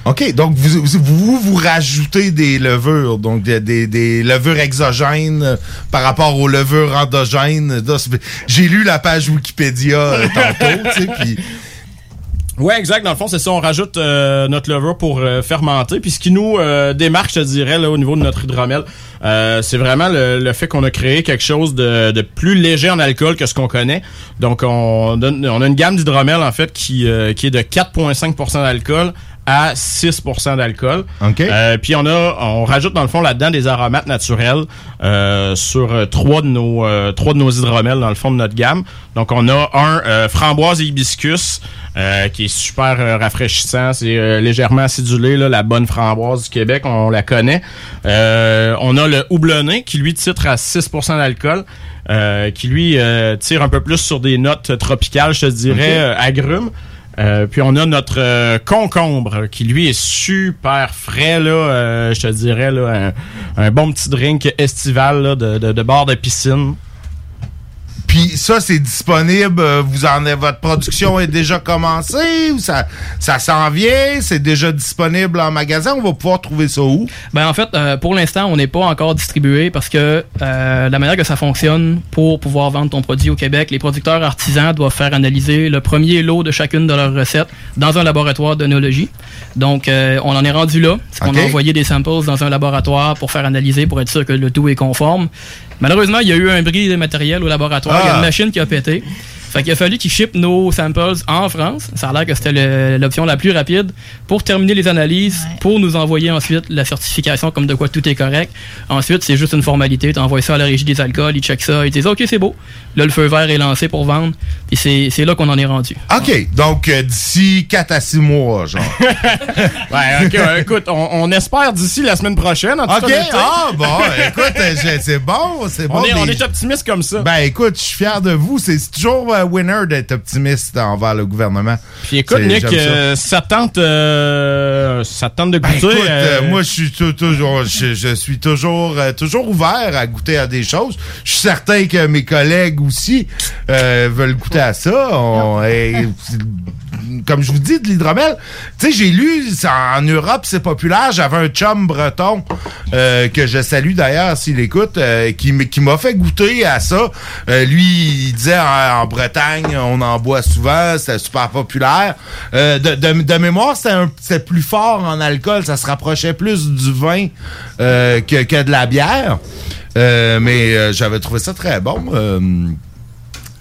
OK, donc vous rajoutez des levures, donc des levures exogènes par rapport aux levures endogènes. J'ai lu la page Wikipédia tantôt, tu sais, puis... Oui, exact. Dans le fond, c'est ça. On rajoute notre levure pour fermenter. Puis ce qui nous démarque, je te dirais, là, au niveau de notre hydromel, c'est vraiment le fait qu'on a créé quelque chose de plus léger en alcool que ce qu'on connaît. Donc, on a une gamme d'hydromel, en fait, qui est de 4,5% d'alcool à 6% d'alcool. OK. Puis on rajoute, dans le fond, là-dedans des aromates naturels sur trois de nos hydromels, dans le fond, de notre gamme. Donc, on a un framboise et hibiscus, qui est super rafraîchissant, c'est légèrement acidulé, là, la bonne framboise du Québec, on la connaît. On a le houblonné qui lui titre à 6% d'alcool, qui lui tire un peu plus sur des notes tropicales, je te dirais, agrumes. Puis on a notre concombre qui lui est super frais, là, je te dirais, là, un bon petit drink estival là, de bord de piscine. Puis ça, c'est disponible, votre production est déjà commencée, ou ça s'en vient, c'est déjà disponible en magasin, on va pouvoir trouver ça où? Ben en fait, pour l'instant, on n'est pas encore distribué parce que la manière que ça fonctionne pour pouvoir vendre ton produit au Québec, les producteurs artisans doivent faire analyser le premier lot de chacune de leurs recettes dans un laboratoire d'œnologie. Donc, on en est rendu là. C'est qu'on a envoyé des samples dans un laboratoire pour faire analyser, pour être sûr que le tout est conforme. Malheureusement, il y a eu un bris de matériel au laboratoire. Il y a une machine qui a pété. Fait qu'il a fallu qu'ils ship nos samples en France. Ça a l'air que c'était l'option la plus rapide pour terminer les analyses, pour nous envoyer ensuite la certification comme de quoi tout est correct. Ensuite, c'est juste une formalité. Tu envoies ça à la régie des alcools, ils checkent ça, ils disent « OK, c'est beau ». Là, le feu vert est lancé pour vendre. Puis c'est là qu'on en est rendu. OK, donc d'ici 4 à 6 mois, genre. Ouais, OK, écoute, on espère d'ici la semaine prochaine. En tout cas, bon, écoute, c'est bon, c'est bon. On est optimiste comme ça. Ben écoute, je suis fier de vous, c'est toujours... winner d'être optimiste envers le gouvernement. Puis écoute, Nick, ça tente de goûter. Ben écoute, moi, je suis toujours ouvert à goûter à des choses. Je suis certain que mes collègues aussi veulent goûter à ça. Comme je vous dis, de l'hydromel. Tu sais, j'ai lu, en Europe, c'est populaire. J'avais un chum breton que je salue d'ailleurs s'il écoute, qui m'a fait goûter à ça. Lui, il disait en Bretagne, on en boit souvent, c'était super populaire. De mémoire, c'était plus fort en alcool. Ça se rapprochait plus du vin que de la bière. Mais j'avais trouvé ça très bon.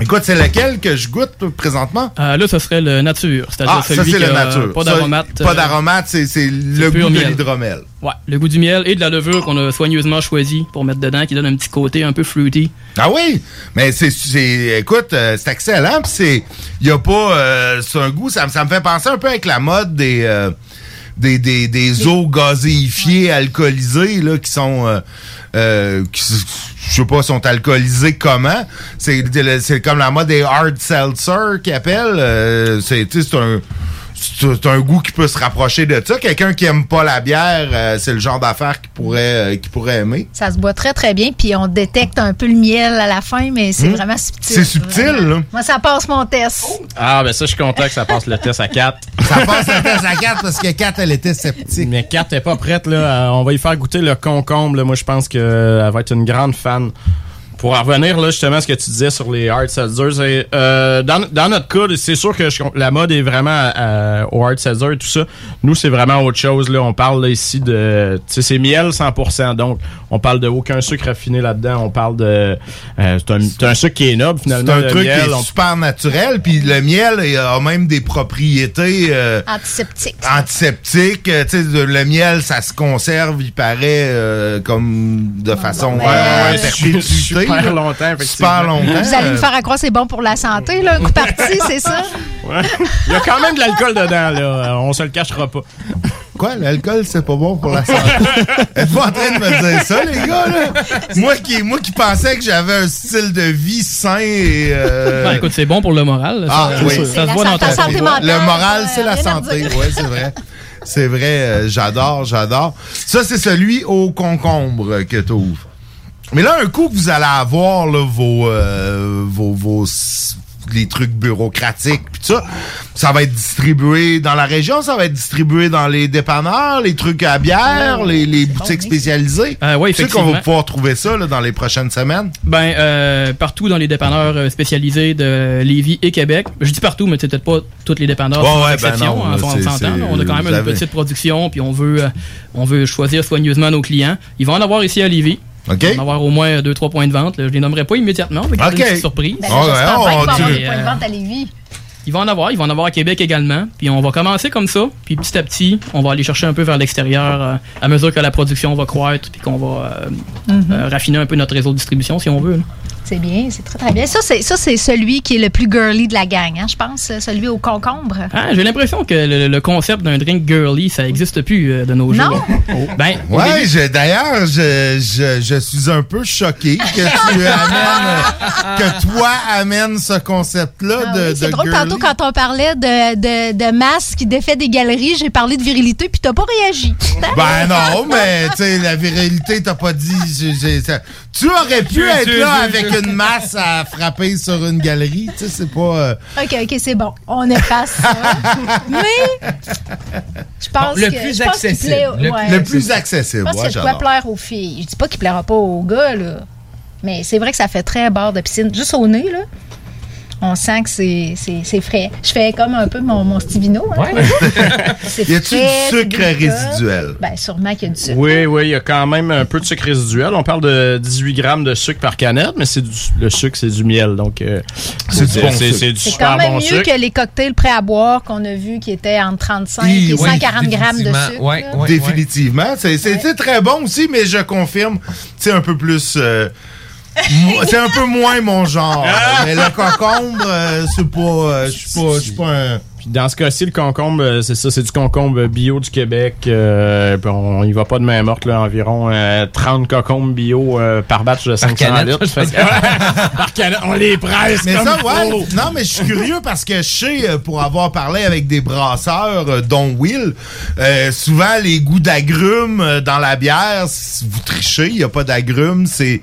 Écoute, c'est lequel que je goûte présentement? Là, ce serait le nature. C'est-à-dire celui qui n'a pas d'aromate. Pas d'aromate, c'est le goût de l'hydromel. Ouais, le goût du miel et de la levure qu'on a soigneusement choisi pour mettre dedans, qui donne un petit côté un peu fruity. Ah oui? Mais écoute, c'est excellent. Puis y a pas... c'est un goût... Ça me fait penser un peu avec la mode des eaux gazéifiées, alcoolisées, là, qui sont... je sais pas, sont alcoolisés comment. C'est comme la mode des hard seltzer qu'ils appellent. C'est un goût qui peut se rapprocher de ça. Quelqu'un qui aime pas la bière, c'est le genre d'affaire qu'il pourrait aimer. Ça se boit très, très bien. Puis on détecte un peu le miel à la fin, mais c'est vraiment subtil. C'est subtil, là. Moi, ça passe mon test. Ah, ben ça, je suis content que ça passe le test à 4. Ça passe le test à 4 parce que 4, elle était sceptique. Mais 4 n'est pas prête, là. On va y faire goûter le concombre. Là. Moi, je pense qu'elle va être une grande fan. Pour en revenir là justement à ce que tu disais sur les hard seltzers, dans notre cas, c'est sûr que la mode est vraiment au hard seltzer et tout ça. Nous, c'est vraiment autre chose. Là. On parle là, ici de... Tu sais, c'est miel 100%. Donc, on parle de aucun sucre affiné là-dedans. On parle de... c'est un sucre qui est noble, finalement. C'est un truc miel, qui est super naturel. Puis le miel a même des propriétés... antiseptiques. Tu sais, le miel, ça se conserve, il paraît, comme de façon perpétuée. Super longtemps, super longtemps. Vous allez me faire à croire c'est bon pour la santé, là, un coup parti, c'est ça? Ouais. Il y a quand même de l'alcool dedans, là. On se le cachera pas. Quoi, l'alcool, c'est pas bon pour la santé? Êtes-vous pas en train de me dire ça, les gars, là? Moi qui pensais que j'avais un style de vie sain et... Ben, écoute, c'est bon pour le moral. Là. Ah oui, ça se voit dans ta santé mentale. Le moral, c'est la santé, oui, c'est vrai. C'est vrai, j'adore. Ça, c'est celui au concombre que tu ouvres. Mais là, un coup que vous allez avoir là, vos les trucs bureaucratiques puis tout ça. Ça va être distribué dans la région, ça va être distribué dans les dépanneurs, les trucs à bière, les boutiques spécialisées. Oui, effectivement. Tu sais qu'on va pouvoir trouver ça là, dans les prochaines semaines? Ben, partout dans les dépanneurs spécialisés de Lévis et Québec. Je dis partout, mais c'est peut-être pas toutes les dépanneurs. Oh, ouais, ben non, en s'entend. On a quand même une petite production, puis on veut choisir soigneusement nos clients. Ils vont en avoir ici à Lévis. Okay. On va avoir au moins 2-3 points de vente. Là. Je les nommerai pas immédiatement. Avec une petite surprise. Ben, il va y avoir des points de vente à Lévis. Ils vont en avoir à Québec également. Puis on va commencer comme ça. Puis petit à petit, on va aller chercher un peu vers l'extérieur à mesure que la production va croître puis qu'on va raffiner un peu notre réseau de distribution si on veut. Là. C'est bien, c'est très, très bien. Ça, c'est celui qui est le plus girly de la gang, hein, je pense, celui au concombre. Ah, j'ai l'impression que le concept d'un drink girly, ça n'existe plus de nos jours. Non? Oh. Ben, ouais, d'ailleurs, je suis un peu choqué que toi amènes ce concept-là de girly. C'est drôle, tantôt, quand on parlait de masse qui défait des galeries, j'ai parlé de virilité, puis t'as pas réagi. Ben non, mais tu sais, la virilité, t'as pas dit... Tu aurais pu être là avec une masse à frapper sur une galerie. Tu sais, c'est pas... OK, c'est bon. On efface ça. Mais je pense que... Le plus accessible. Je pense que ça doit plaire aux filles. Je dis pas qu'il plaira pas aux gars, là. Mais c'est vrai que ça fait très bord de piscine. Juste au nez, là. On sent que c'est frais. Je fais comme un peu mon Stivino. Hein, ouais. Y a-tu du sucre résiduel? Bien, sûrement qu'il y a du sucre. Oui, il y a quand même un peu de sucre résiduel. On parle de 18 grammes de sucre par canette, mais le sucre, c'est du miel. Donc, c'est du super bon sucre. C'est quand même mieux que les cocktails prêts à boire qu'on a vus qui étaient entre 35 et 140 grammes de sucre. Oui, définitivement. C'était très bon aussi, mais je confirme, c'est un peu plus... c'est un peu moins mon genre. Mais le concombre, c'est pas. Je suis pas un. Puis dans ce cas-ci, le concombre, c'est ça, c'est du concombre bio du Québec. On y va pas de main morte, là, environ 30 concombres bio par batch de 500 litres. Par canette, on les presse. Mais comme ça, non, mais je suis curieux parce que je sais, pour avoir parlé avec des brasseurs, dont Will, souvent les goûts d'agrumes dans la bière, si vous trichez, il n'y a pas d'agrumes, c'est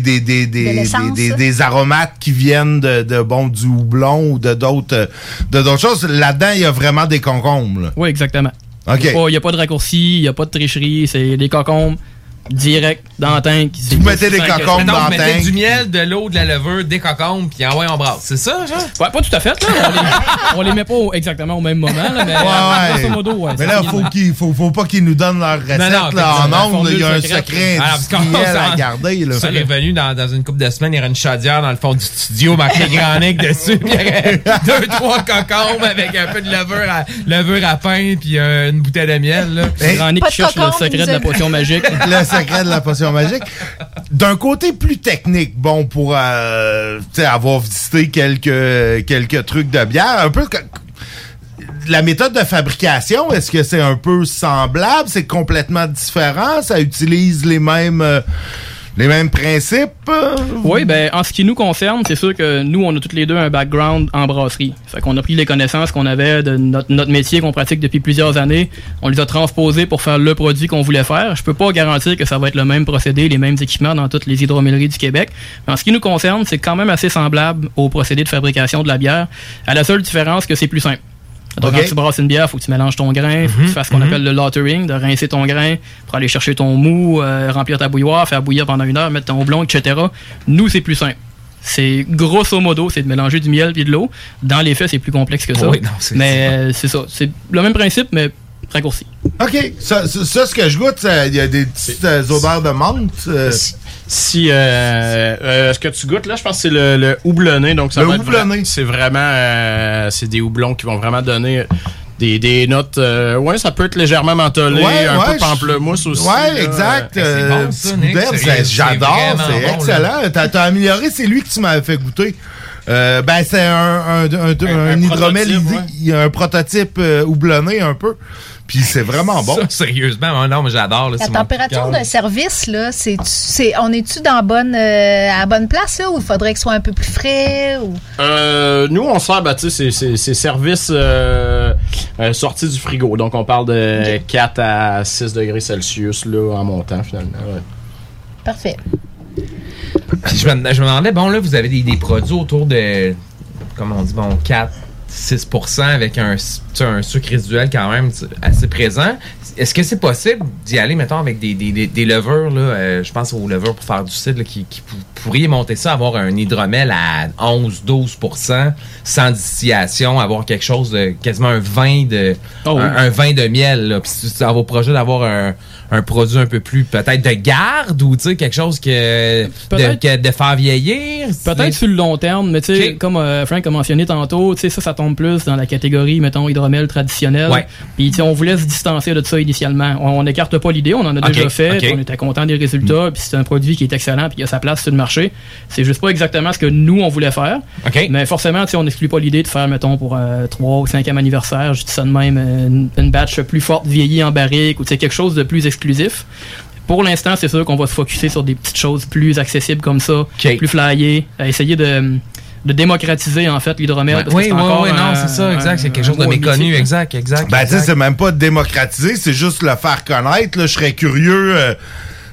des aromates qui viennent du houblon ou de d'autres choses. Là-dedans, il y a vraiment des concombres. Là. Oui, exactement. Okay. Il n'y a pas de raccourci, il n'y a pas de tricherie, c'est des concombres direct dans la tank. Vous mettez des concombres dans la tank. Vous mettez du miel, de l'eau, de la levure, des concombres, puis on brasse. C'est ça, genre? Ouais, pas tout à fait. Là. On les met pas exactement au même moment. Là, mais grosso modo, mais là, faut pas qu'ils nous donnent leur recette en ondes. Il y a un secret industriel à garder. Là. Ça est revenu dans une couple de semaines. Il y aura une chaudière dans le fond du studio marqué Granic dessus. Il y aurait 2-3 concombres avec un peu de levure à pain puis une bouteille de miel. Granic cherche le secret de la potion magique. Secret de la potion magique. D'un côté plus technique, bon, pour avoir visité quelques trucs de bière, un peu la méthode de fabrication, est-ce que c'est un peu semblable? C'est complètement différent? Ça utilise les mêmes principes? Oui, en ce qui nous concerne, c'est sûr que nous, on a toutes les deux un background en brasserie. Fait qu'on a pris les connaissances qu'on avait de notre métier qu'on pratique depuis plusieurs années. On les a transposées pour faire le produit qu'on voulait faire. Je peux pas garantir que ça va être le même procédé, les mêmes équipements dans toutes les hydromelleries du Québec. Mais en ce qui nous concerne, c'est quand même assez semblable au procédé de fabrication de la bière, à la seule différence que c'est plus simple. Donc, quand tu brasses une bière, il faut que tu mélanges ton grain, il faut que tu fasses ce qu'on appelle le lautering, de rincer ton grain pour aller chercher ton mou, remplir ta bouilloire, faire bouillir pendant une heure, mettre ton houblon, etc. Nous, c'est plus simple. C'est grosso modo, c'est de mélanger du miel et de l'eau. Dans les faits, c'est plus complexe que ça. Oui, non, c'est ça. C'est le même principe, mais raccourci. OK. Ça, ce que je goûte, il y a des petites odeurs de menthe. Si ce que tu goûtes là, je pense que c'est le houblonné, donc ça le va houblonné. C'est vraiment c'est des houblons qui vont vraiment donner des notes ça peut être légèrement mentholé, peu pamplemousse aussi. Ouais, exact. J'adore, c'est excellent. Bon, t'as amélioré, c'est lui que tu m'avais fait goûter. C'est un hydromel, un prototype houblonné un peu. Puis c'est vraiment bon. Ça, sérieusement, non, mais j'adore. Là, la température de service, là, on est-tu à la bonne place, là, ou il faudrait que ce soit un peu plus frais? Ou... nous, on sert, c'est service sorti du frigo. Donc, on parle de 4 à 6 degrés Celsius, là, en montant, finalement. Ouais. Parfait. Je me demandais, vous avez des produits autour de... comme on dit, bon, 4-6% avec un sucre résiduel quand même assez présent. Est-ce que c'est possible d'y aller, mettons, avec des levures, là, je pense aux levures pour faire du cidre, là, qui pourriez monter ça, avoir un hydromel à 11-12% sans distillation, avoir quelque chose de quasiment un vin de, un vin de miel, là. Puis à vos projets d'avoir un produit un peu plus, peut-être de garde ou, tu sais, quelque chose que de faire vieillir. Peut-être sur le long terme, mais tu sais, comme Frank a mentionné tantôt, tu sais, ça tombe plus dans la catégorie, mettons, hydromel traditionnel. Ouais. Puis, tu sais, on voulait se distancer de ça initialement. On n'écarte pas l'idée, on en a déjà fait, on était content des résultats, puis c'est un produit qui est excellent, puis il a sa place sur le marché. C'est juste pas exactement ce que nous, on voulait faire. Okay. Mais forcément, tu sais, on n'exclut pas l'idée de faire, mettons, pour 3 ou 5e anniversaire, je dis ça de même, une batch plus forte vieillie en barrique, ou tu sais, quelque chose de plus exclusif. Pour l'instant, c'est sûr qu'on va se focusser sur des petites choses plus accessibles comme ça, plus flyées, essayer de démocratiser en fait l'hydromel parce que c'est encore c'est ça, exact, c'est quelque chose de méconnu, exact. Ben tu sais, c'est même pas démocratiser, c'est juste le faire connaître, là. Je serais curieux,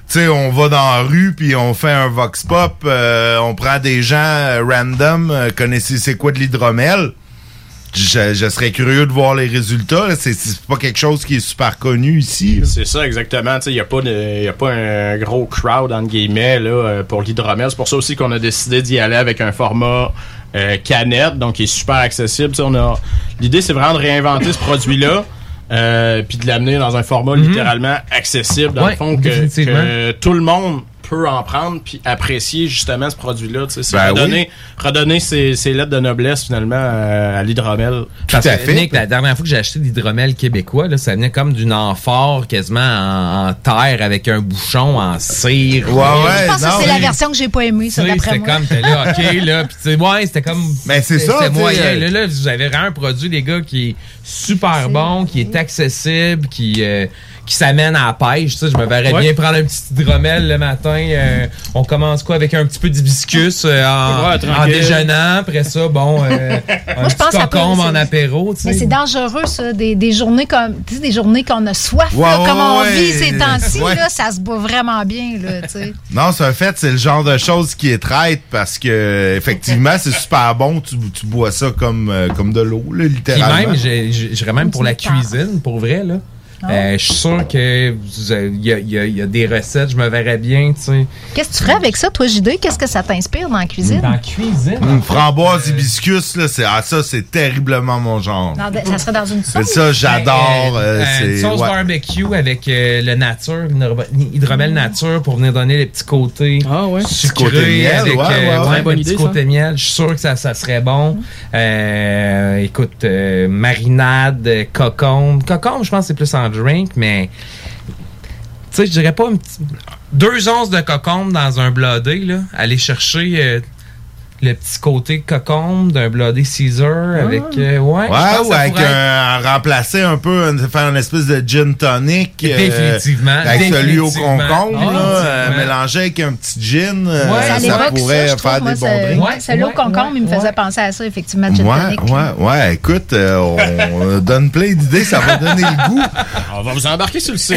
tu sais, on va dans la rue puis on fait un vox pop, on prend des gens random, connaissez c'est quoi de l'hydromel. Je serais curieux de voir les résultats. C'est pas quelque chose qui est super connu ici. C'est ça, exactement. Il n'y a pas un gros crowd, entre guillemets, là, pour l'hydromel. C'est pour ça aussi qu'on a décidé d'y aller avec un format canette, donc qui est super accessible. L'idée, c'est vraiment de réinventer ce produit-là. Puis de l'amener dans un format littéralement accessible, dans le fond, que tout le monde peut en prendre puis apprécier justement ce produit-là. C'est redonner ses lettres de noblesse finalement à l'hydromel. Parce que Nick, la dernière fois que j'ai acheté de l'hydromel québécois, là, ça venait comme d'une amphore quasiment en terre avec un bouchon en cire. Je pense que c'est la version que j'ai pas aimée, ça, d'après moi. C'était comme, c'était comme... Mais c'est ça, moyen. Là, vous avez vraiment un produit, les gars, qui est super bon, qui est accessible, qui s'amène à la pêche. Tu sais, je me verrais bien prendre un petit hydromel le matin. On commence quoi avec un petit peu d'hibiscus en déjeunant. Après ça, un petit cocombe en apéro. Tu sais. Mais c'est dangereux, ça. Des journées qu'on a soif. On vit ces temps-ci, là, ça se boit vraiment bien. Là, tu sais. Non, c'est un fait. C'est le genre de chose qui est traite parce que effectivement, c'est super bon. Tu bois ça comme de l'eau, là, littéralement. Puis même, j'irais même pour la cuisine, pour vrai, là. Je suis sûr que il y a des recettes, je me verrais bien, tu sais. Qu'est-ce que tu ferais avec ça, toi, JD? Qu'est-ce que ça t'inspire dans la cuisine? Dans la cuisine? Framboise, hibiscus, là, ça, c'est terriblement mon genre. Ça serait dans une sauce? Ça, j'adore. Une sauce barbecue avec le nature, hydromel nature pour venir donner les petits côtés sucrés avec un petit côté miel. Je suis sûr que ça serait bon. Écoute, marinade, cocombe. Cocombe, je pense que c'est plus en drink, mais tu sais, je dirais pas 2 onces de cocombe dans un blodé, là, aller chercher le petit côté cocombe d'un blodé Caesar avec remplacer un peu, faire une espèce de gin tonic avec celui au concombre, mélanger avec un petit gin, ça pourrait faire des bons drinks. Celui au concombre, il me faisait penser à ça, effectivement, gin tonic. Écoute, on donne plein d'idées, ça va donner le goût. On va vous embarquer sur le CA.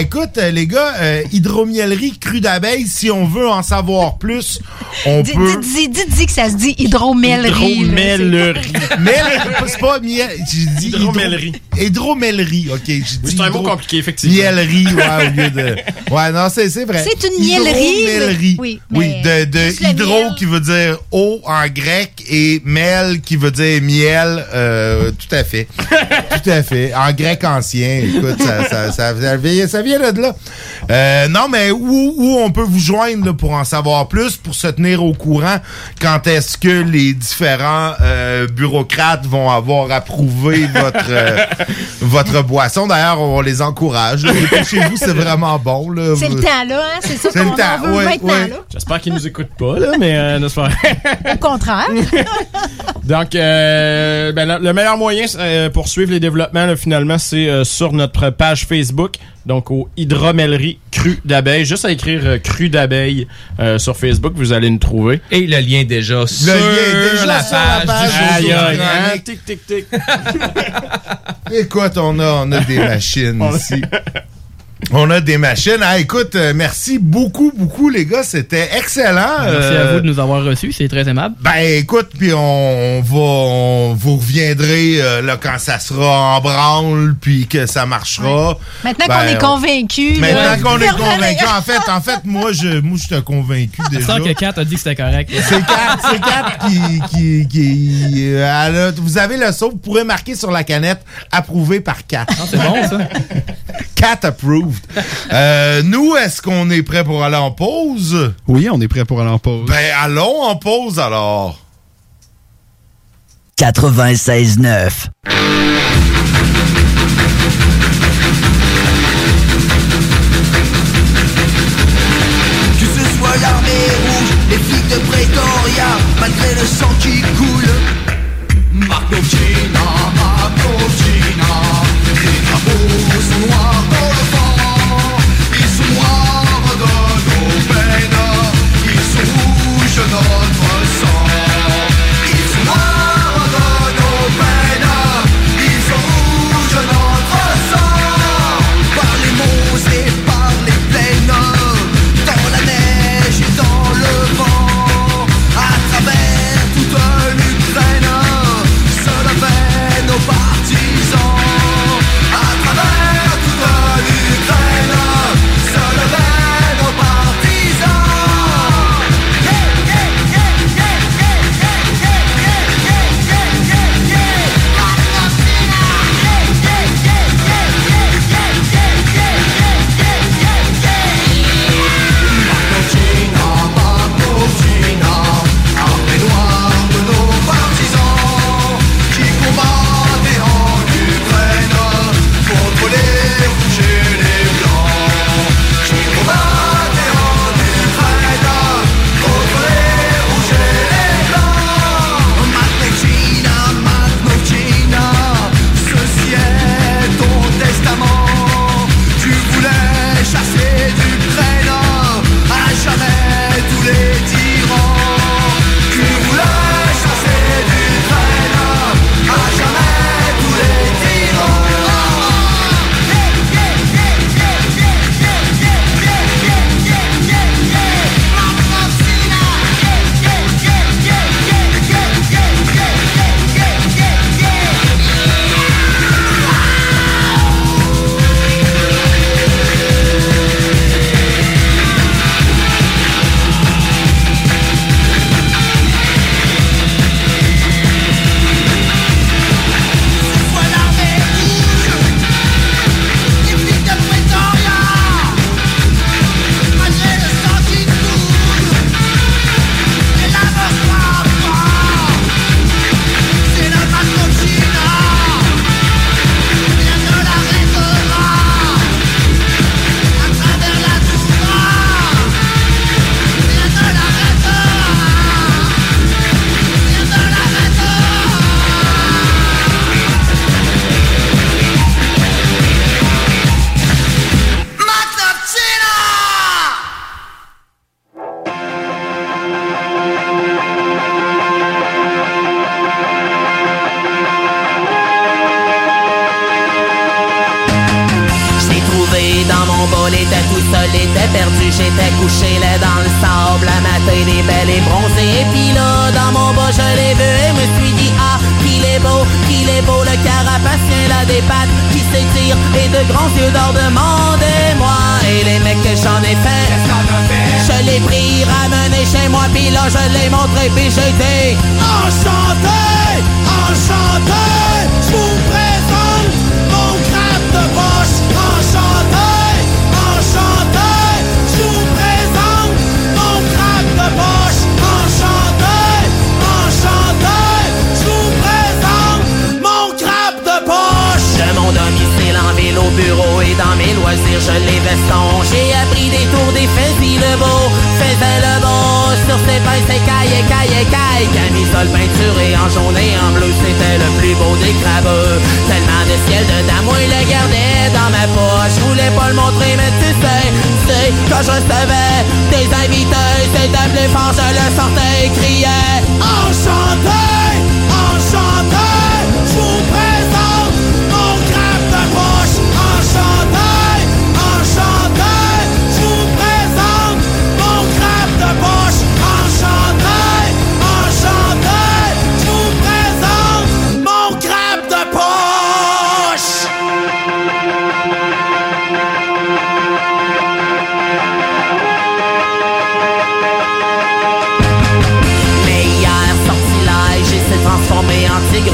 Écoute, les gars, Hydromellerie Cru d'Abeille, si on veut en savoir plus, on peut... Dis que ça se dit hydromellerie. Hydromellerie. C'est pas miel... J'ai dit hydromellerie. Hydromellerie, OK. C'est un mot compliqué, effectivement. Miellerie, au lieu de... Ouais, non, c'est vrai. C'est une miellerie. Hydromellerie. Oui, de hydro qui veut dire eau en grec et mel qui veut dire miel. Tout à fait. Tout à fait. En grec ancien, écoute, ça vient de là. Non, mais où on peut vous joindre là, pour en savoir plus, pour se tenir au courant quand est-ce que les différents bureaucrates vont avoir approuvé votre boisson. D'ailleurs, on les encourage. Chez vous, c'est vraiment bon. Là. C'est le temps, là. Hein? C'est ça qu'on veut maintenant. Là. J'espère qu'ils nous écoutent pas, là, mais au contraire. Donc, le meilleur moyen pour suivre les développements, là, finalement, c'est sur notre page Facebook. Donc, au Hydromellerie Cru d'Abeille. Juste à écrire Cru d'Abeille sur Facebook, vous allez nous trouver. Et le lien est déjà sur la page. Aïe, tic. Écoute, on a des machines ici. On a des machines. Ah, écoute, merci beaucoup, les gars. C'était excellent. Merci à vous de nous avoir reçus. C'est très aimable. Ben, écoute, puis on vous reviendrez là, quand ça sera en branle, puis que ça marchera. Oui. Maintenant qu'on est convaincus. En fait, moi, je t'ai convaincu déjà. Je sens que Kat a dit que c'était correct. C'est Kat qui alors, vous avez le saut. Vous pourrez marquer sur la canette « Approuvé par Kat ». C'est bon, ça. Cat approved. Nous, est-ce qu'on est prêt pour aller en pause? Oui, on est prêt pour aller en pause. Ben, allons en pause, alors. 96.9 Que ce soit l'armée rouge, les flics de Pretoria, malgré le sang qui coule, Marco Gina. Ils sont noirs dans le vent, ils sont noirs de nos peines, ils sont rouges de notre sang. Ils sont noirs de nos peines, ils sont rouges de notre sang. Par les monts et par les plaines, dans la neige et dans le vent, à travers toute l'Ukraine, se levaient nos partisans. Enchanté,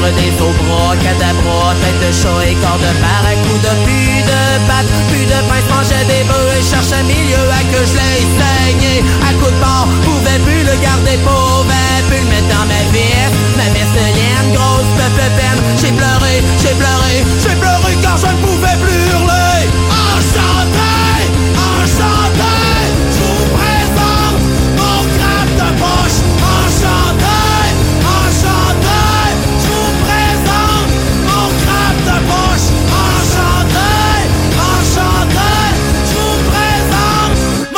Prendre des faux bras, cadabras, tête de chat et corps de barre, à coups de plus de pattes, plus de pince, mangeait des bœufs et cherchait milieu à que je l'ai saigné. À coup de bord, pouvais plus le garder, pouvais plus le mettre dans ma veste de liane, grosse peuple peine. J'ai pleuré, j'ai pleuré, j'ai pleuré car je ne pouvais plus hurler. Enchanté, enchanté, je vous présente mon crabe de poche. Enchanté, enchanté, je vous présente mon crabe de poche. Enchanté, enchanté, je vous présente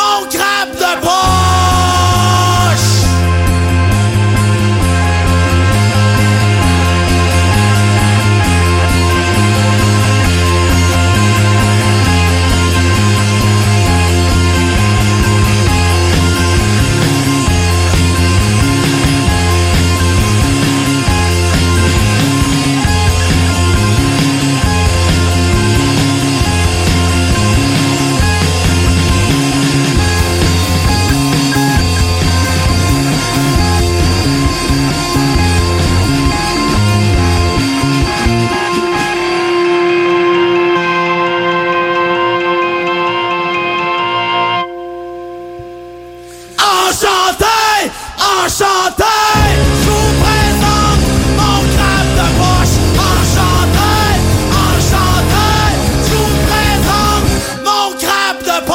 mon crabe de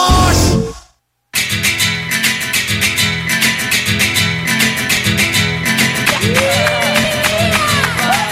poche.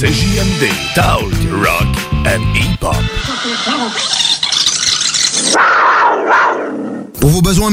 CJMD, Talk, Rock and Hip-Hop. Pour vos besoins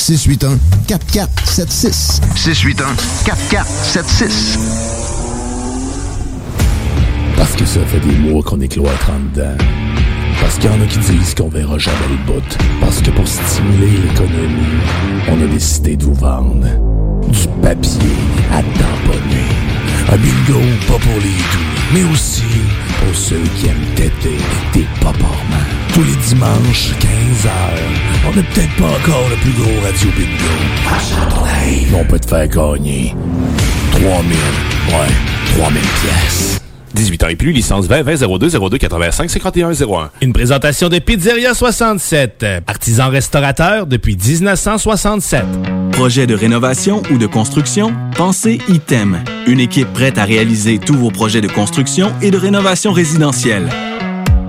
681-4476. 681-4476. Parce que ça fait des mois qu'on est cloître en dedans. Parce qu'il y en a qui disent qu'on verra jamais le bout. Parce que pour stimuler l'économie, on a décidé de vous vendre du papier à tamponner. Un bingo pas pour les doux, mais aussi pour ceux qui aiment têter des paparmans. Tous les dimanches, 15h, on n'est peut-être pas encore le plus gros radio bingo. À Château-Live, on peut te faire gagner 3000, ouais, 3000 pièces. 18 ans et plus, licence 20-20-02-02-85-51-01. Une présentation de Pizzeria 67, artisan restaurateur depuis 1967. Projet de rénovation ou de construction? Pensez Item. Une équipe prête à réaliser tous vos projets de construction et de rénovation résidentielle.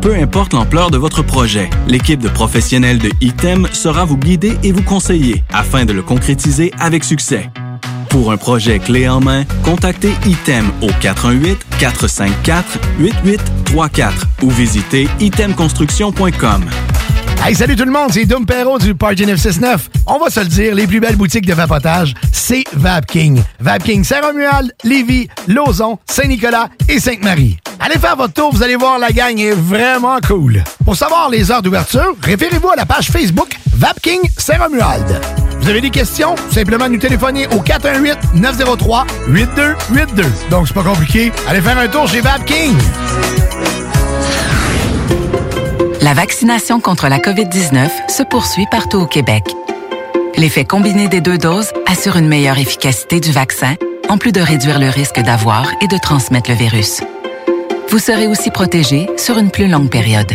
Peu importe l'ampleur de votre projet, l'équipe de professionnels de Item sera vous guider et vous conseiller afin de le concrétiser avec succès. Pour un projet clé en main, contactez Item au 418-454-8834 ou visitez itemconstruction.com. Hey, salut tout le monde, c'est Dom Perrault du Party 969. On va se le dire, les plus belles boutiques de vapotage, c'est Vapking. Vapking Saint-Romuald, Lévis, Lauson, Saint-Nicolas et Sainte-Marie. Allez faire votre tour, vous allez voir, la gang est vraiment cool. Pour savoir les heures d'ouverture, référez-vous à la page Facebook Vapking Saint-Romuald. Vous avez des questions? Simplement nous téléphoner au 418-903-8282. Donc, c'est pas compliqué. Allez faire un tour chez Vapking. La vaccination contre la COVID-19 se poursuit partout au Québec. L'effet combiné des deux doses assure une meilleure efficacité du vaccin, en plus de réduire le risque d'avoir et de transmettre le virus. Vous serez aussi protégé sur une plus longue période.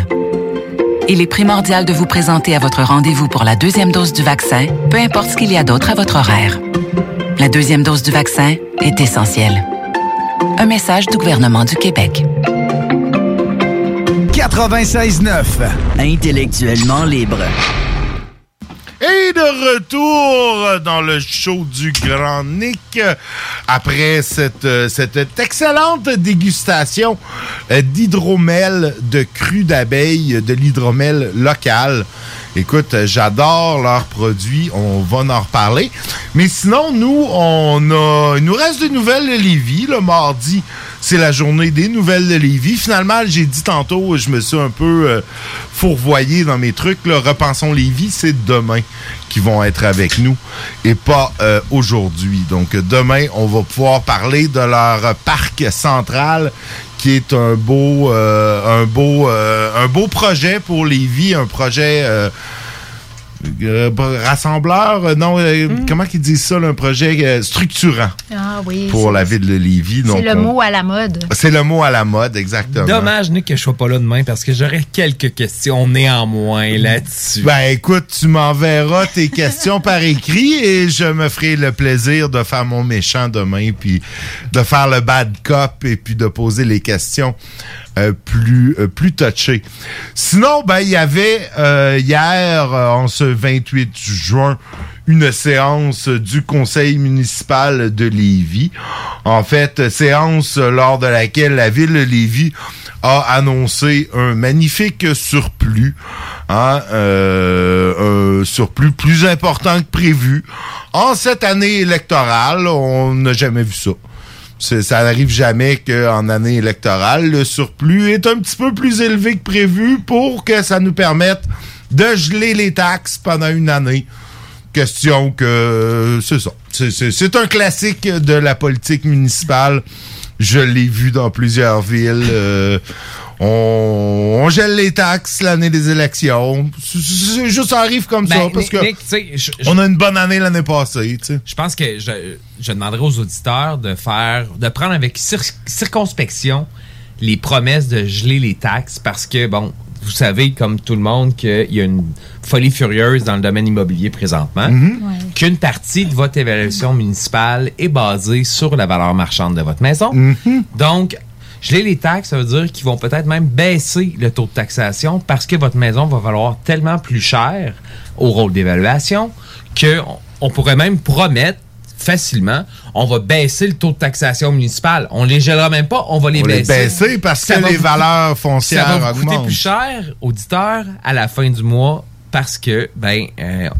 Il est primordial de vous présenter à votre rendez-vous pour la deuxième dose du vaccin, peu importe ce qu'il y a d'autre à votre horaire. La deuxième dose du vaccin est essentielle. Un message du gouvernement du Québec. 96.9. Intellectuellement libre. Et de retour dans le show du Grand Nick après cette excellente dégustation d'hydromel de cru d'abeille, de l'hydromel local. Écoute, j'adore leurs produits, on va en reparler. Mais sinon, il nous reste des nouvelles de Lévis. Le mardi, c'est la journée des nouvelles de Lévis. Finalement, j'ai dit tantôt, je me suis un peu fourvoyé dans mes trucs. Là. Repensons-Lévis, c'est demain qui vont être avec nous et pas aujourd'hui. Donc, demain, on va pouvoir parler de leur parc central qui est un beau projet pour Lévis, un projet rassembleur, comment ils disent ça, là, un projet structurant pour la ville de Lévis. Donc, c'est le mot à la mode. C'est le mot à la mode, exactement. Dommage, Nick, que je sois pas là demain parce que j'aurais quelques questions néanmoins là-dessus. Ben écoute, tu m'enverras tes questions par écrit et je me ferai le plaisir de faire mon méchant demain, puis de faire le bad cop et puis de poser les questions plus touché. Sinon, ben il y avait hier, en ce 28 juin, une séance du conseil municipal de Lévis. En fait, séance lors de laquelle la ville de Lévis a annoncé un magnifique surplus, un surplus plus important que prévu. En cette année électorale, on n'a jamais vu ça. Ça n'arrive jamais qu'en année électorale, le surplus est un petit peu plus élevé que prévu pour que ça nous permette de geler les taxes pendant une année. Question que... c'est ça. C'est un classique de la politique municipale. Je l'ai vu dans plusieurs villes. On gèle les taxes l'année des élections. C'est juste, ça arrive comme ça. Parce que on a une bonne année l'année passée. T'sais. Je pense que je demanderais aux auditeurs de prendre avec circonspection les promesses de geler les taxes parce que, bon, vous savez, comme tout le monde, qu'il y a une folie furieuse dans le domaine immobilier présentement, qu'une partie de votre évaluation municipale est basée sur la valeur marchande de votre maison. Donc, geler les taxes, ça veut dire qu'ils vont peut-être même baisser le taux de taxation parce que votre maison va valoir tellement plus cher au rôle d'évaluation qu'on pourrait même promettre facilement, on va baisser le taux de taxation municipale. On ne les gèlera même pas, on va les baisser. On va les baisser parce que les valeurs foncières augmentent. Ça va vous coûter plus cher, auditeurs, à la fin du mois, parce que, ben,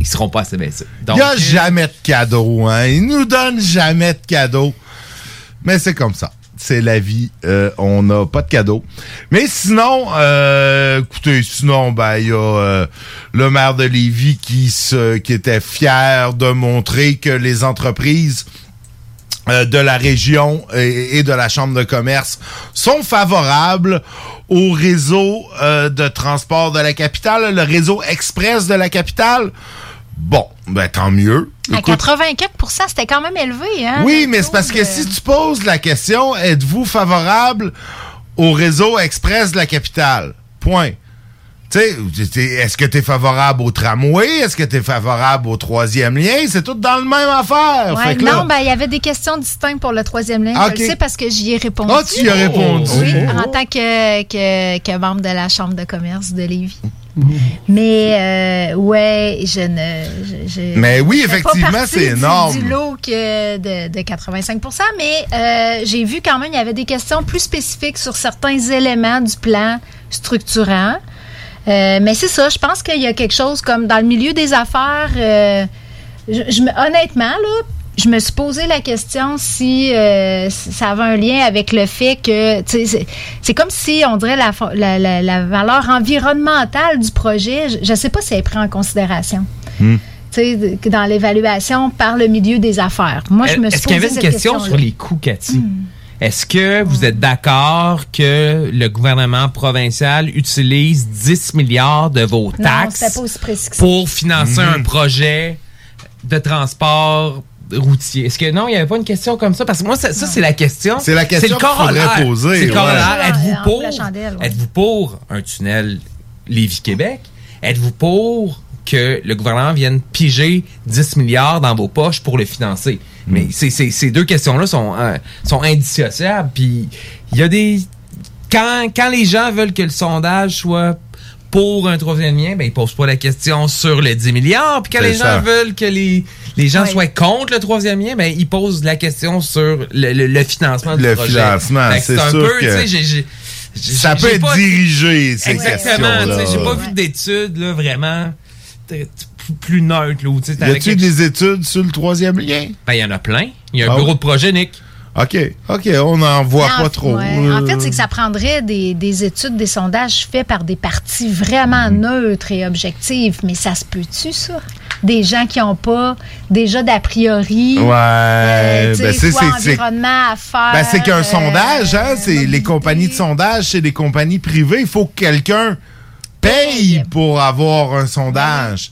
ils seront pas assez baissés. Il n'y a jamais de cadeau, hein. Ils nous donnent jamais de cadeau. Mais c'est comme ça. C'est la vie. On n'a pas de cadeau. Mais sinon, écoutez, sinon, ben, il y a le maire de Lévis qui était fier de montrer que les entreprises de la région et de la Chambre de commerce sont favorables au réseau de transport de la capitale, le réseau express de la capitale. Bon, ben tant mieux. Écoute, 84%, c'était quand même élevé, hein? Oui, mais c'est parce que si tu poses la question, êtes-vous favorable au réseau express de la capitale? Point. Tu sais, est-ce que tu es favorable au tramway? Est-ce que tu es favorable au troisième lien? C'est tout dans le même affaire. Ouais, non, là, ben il y avait des questions distinctes pour le troisième lien. Okay. Je le sais parce que j'y ai répondu. Ah, tu y as répondu. Oui, en tant que membre de la Chambre de commerce de Lévis. Mais, ouais, mais oui, effectivement, c'est énorme. Du lot que de 85%, mais j'ai vu quand même, il y avait des questions plus spécifiques sur certains éléments du plan structurant. Mais c'est ça, je pense qu'il y a quelque chose comme dans le milieu des affaires. Honnêtement, là, je me suis posé la question si ça avait un lien avec le fait que, tu sais, c'est comme si, on dirait, la valeur environnementale du projet, je ne sais pas si elle est prise en considération. Tu sais, dans l'évaluation par le milieu des affaires. Moi, je me suis posé cette question. Est-ce qu'il y avait une question sur les coûts, Cathy? Est-ce que vous êtes d'accord que le gouvernement provincial utilise 10 milliards de vos taxes pour financer un projet de transport routier? Est-ce que non, il n'y avait pas une question comme ça? Parce que moi, ça c'est la question. C'est la question qu'il faudrait poser. C'est le corollaire. Êtes-vous pour un tunnel Lévis-Québec? Êtes-vous pour que le gouvernement vienne piger 10 milliards dans vos poches pour le financer? Mais ces deux questions-là sont indissociables. Puis il y a des... Quand les gens veulent que le sondage soit pour un troisième lien, ben ils posent pas la question sur les 10 milliards. Puis quand gens veulent que les gens soient contre le troisième lien, ben ils posent la question sur le financement du projet. Le financement, c'est un sûr peu, que ça peut être dirigé, ces questions-là. Exactement, j'ai pas vu d'études, là, vraiment plus neutre. Y a-t-il des études sur le troisième lien? Ben, il y en a plein. Il y a un bureau de projet, Nick. OK, on n'en voit pas trop. Ouais. En fait, c'est que ça prendrait des études, des sondages faits par des parties vraiment neutres et objectives. Mais ça se peut-tu, ça? Des gens qui n'ont pas déjà d'a priori. Ouais. Environnement à faire. Ben, c'est qu'un sondage, hein? C'est les compagnies de sondage, c'est des compagnies privées. Il faut que quelqu'un paye pour avoir un sondage.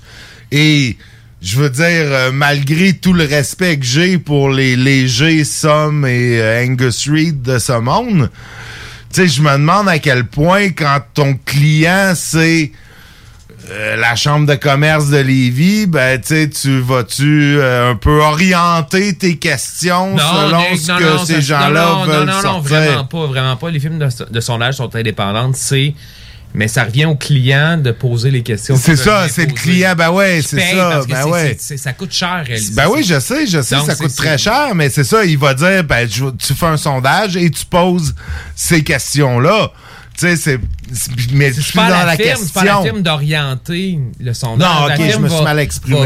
Et je veux dire, malgré tout le respect que j'ai pour les légers Somme et Angus Reid de ce monde, tu sais, je me demande à quel point quand ton client c'est la Chambre de commerce de Lévis, ben tu sais, tu vas-tu un peu orienter tes questions selon ce que ces gens-là veulent sortir? Non, vraiment pas. Les films de sondage sont indépendants, mais ça revient au client de poser les questions. C'est ça, c'est le client. Ben ouais, c'est ça. Ben ouais. Ça coûte cher, réaliser. Ben oui, je sais, donc ça coûte très cher, mais c'est ça, il va dire, ben tu fais un sondage et tu poses ces questions-là. Tu sais, mais je suis dans la question. C'est pas la firme d'orienter le sondage. Non, OK, je me suis mal exprimé.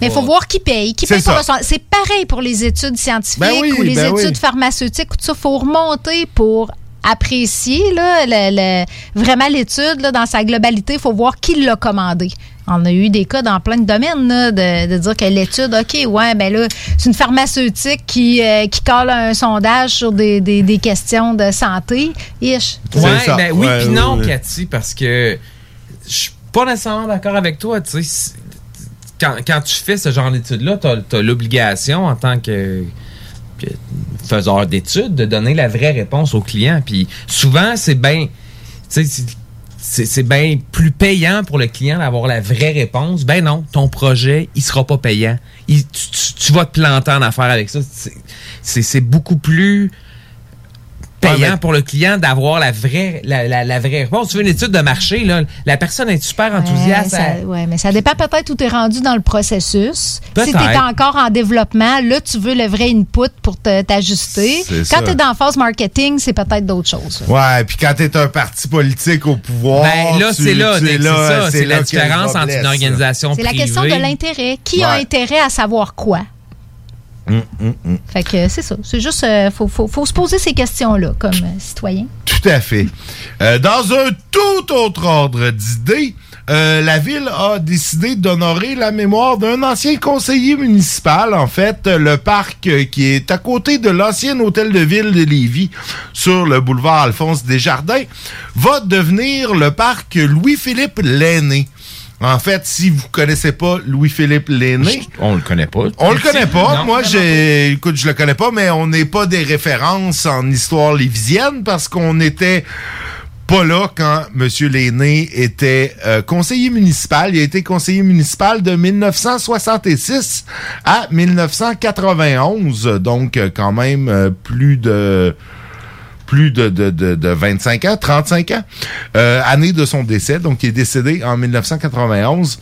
Mais il faut voir qui paye. Qui paye pour le sondage. C'est pareil pour les études scientifiques ou les études pharmaceutiques. Tout ça, il faut remonter pour apprécier là, vraiment l'étude là, dans sa globalité. Il faut voir qui l'a commandé. On a eu des cas dans plein de domaines là, de dire que l'étude, c'est une pharmaceutique qui colle un sondage sur des questions de santé. Cathy, parce que je suis pas nécessairement d'accord avec toi. Tu sais, quand tu fais ce genre d'études-là, tu as l'obligation en tant que faiseur d'études, de donner la vraie réponse au client. Puis souvent, c'est c'est bien plus payant pour le client d'avoir la vraie réponse. Ben non, ton projet, il sera pas payant. Tu vas te planter en affaires avec ça. C'est beaucoup plus payant pour le client d'avoir la vraie réponse. Tu veux une étude de marché, là, la personne est super enthousiaste. Oui, mais ça dépend peut-être où tu es rendu dans le processus. Peut-être. Si tu es encore en développement, là, tu veux le vrai input pour t'ajuster. C'est quand tu es dans la phase marketing, c'est peut-être d'autres choses. Oui, puis quand tu es un parti politique au pouvoir, ben, là, c'est la différence entre une organisation privée. C'est la question de l'intérêt. Qui a intérêt à savoir quoi? Fait que c'est ça. C'est juste, faut se poser ces questions-là comme citoyen. Tout à fait. Dans un tout autre ordre d'idées, la ville a décidé d'honorer la mémoire d'un ancien conseiller municipal, en fait, le parc qui est à côté de l'ancien hôtel de ville de Lévis, sur le boulevard Alphonse Desjardins, va devenir le parc Louis-Philippe Lainé. En fait, si vous connaissez pas Louis-Philippe Lainé... On le connaît pas. Non, moi, écoute, je le connais pas, mais on n'est pas des références en histoire lévisienne parce qu'on n'était pas là quand M. Lainé était conseiller municipal. Il a été conseiller municipal de 1966 à 1991. Donc, quand même, plus de 25 ans, 35 ans, année de son décès. Donc, il est décédé en 1991.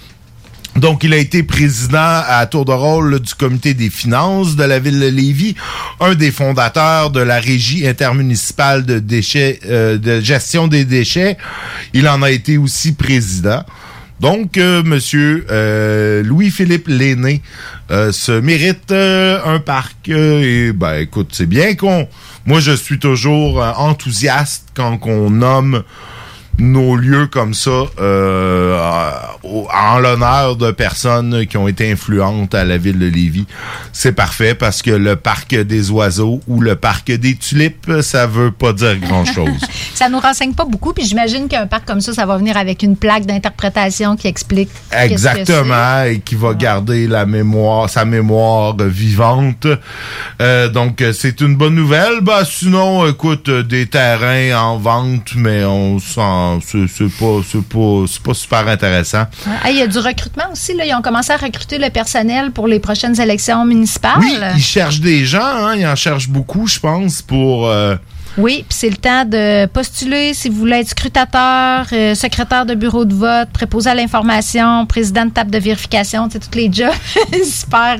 Donc, il a été président à tour de rôle du comité des finances de la ville de Lévis, un des fondateurs de la régie intermunicipale de gestion des déchets. Il en a été aussi président. Donc, monsieur Louis-Philippe Lainé se mérite un parc. Et ben, écoute, c'est bien qu'on... Moi, je suis toujours enthousiaste quand on nomme nos lieux comme ça en l'honneur de personnes qui ont été influentes à la ville de Lévis. C'est parfait parce que le parc des oiseaux ou le parc des tulipes, ça veut pas dire grand-chose. Ça nous renseigne pas beaucoup, puis j'imagine qu'un parc comme ça, ça va venir avec une plaque d'interprétation qui explique exactement et qui va garder sa mémoire vivante. Donc, c'est une bonne nouvelle. Ben, sinon, écoute, des terrains en vente, mais on s'en... C'est pas super intéressant. Il y a du recrutement aussi. Là. Ils ont commencé à recruter le personnel pour les prochaines élections municipales. Oui, ils cherchent des gens. Hein. Ils en cherchent beaucoup, je pense, pour... Oui, puis c'est le temps de postuler si vous voulez être scrutateur, secrétaire de bureau de vote, préposé à l'information, président de table de vérification, tu sais, tous les jobs super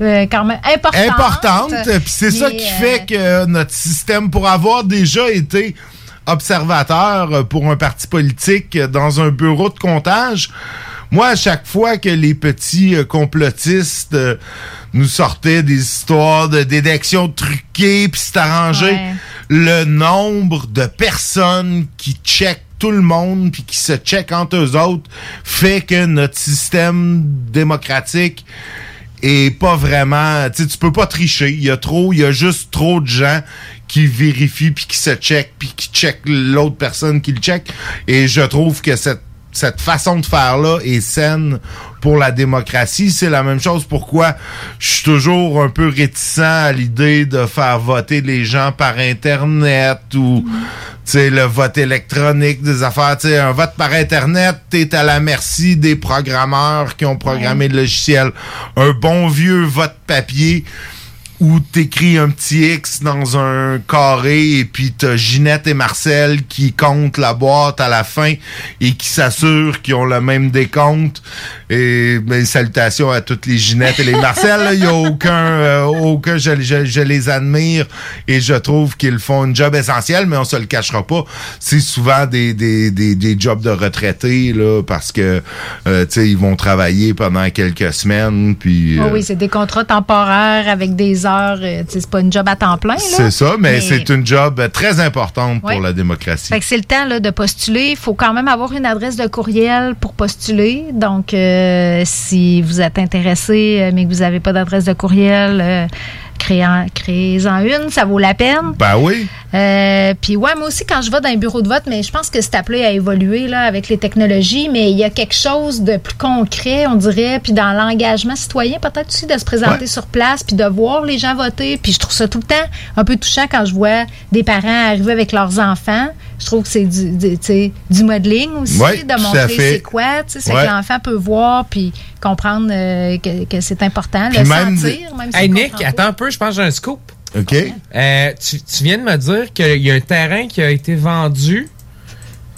quand même importantes. Puis c'est ça qui fait que notre système, pour avoir déjà été... observateur pour un parti politique dans un bureau de comptage. Moi, à chaque fois que les petits complotistes nous sortaient des histoires de détection truquée puis c'est arrangé, le nombre de personnes qui checkent tout le monde puis qui se checkent entre eux autres fait que notre système démocratique est pas vraiment... Tu sais, tu peux pas tricher. Il y a juste trop de gens qui vérifie, puis qui se check, puis qui check l'autre personne qui le check. Et je trouve que cette façon de faire-là est saine pour la démocratie. C'est la même chose pourquoi je suis toujours un peu réticent à l'idée de faire voter les gens par Internet ou le vote électronique, des affaires. T'sais, un vote par Internet, t'es à la merci des programmeurs qui ont programmé le logiciel. Un bon vieux vote papier... où t'écris un petit X dans un carré et puis t'as Ginette et Marcel qui comptent la boîte à la fin et qui s'assurent qu'ils ont le même décompte. Et ben, salutations à toutes les Ginettes et les Marcel. Il y a aucun je les admire et je trouve qu'ils font un job essentiel, mais on se le cachera pas. C'est souvent des jobs de retraités là, parce que tu sais, ils vont travailler pendant quelques semaines. Puis oui, c'est des contrats temporaires avec des heures, c'est pas une job à temps plein. Là, c'est ça, mais c'est une job très importante pour la démocratie. Fait que c'est le temps là, de postuler. Il faut quand même avoir une adresse de courriel pour postuler. Donc, si vous êtes intéressé, mais que vous n'avez pas d'adresse de courriel, créez-en une, ça vaut la peine. Ben oui. Puis ouais, moi aussi, quand je vais dans un bureau de vote, mais je pense que c'est appelé à évoluer là, avec les technologies, mais il y a quelque chose de plus concret, on dirait, puis dans l'engagement citoyen, peut-être aussi de se présenter sur place, puis de voir les gens voter. Puis je trouve ça tout le temps un peu touchant quand je vois des parents arriver avec leurs enfants, Je trouve que c'est du modeling aussi, oui, de montrer c'est quoi, tu sais, c'est que l'enfant peut voir puis comprendre que c'est important, puis le même sentir. Même si Nick, attends un peu, je pense que j'ai un scoop. OK. Tu viens de me dire qu'il y a un terrain qui a été vendu.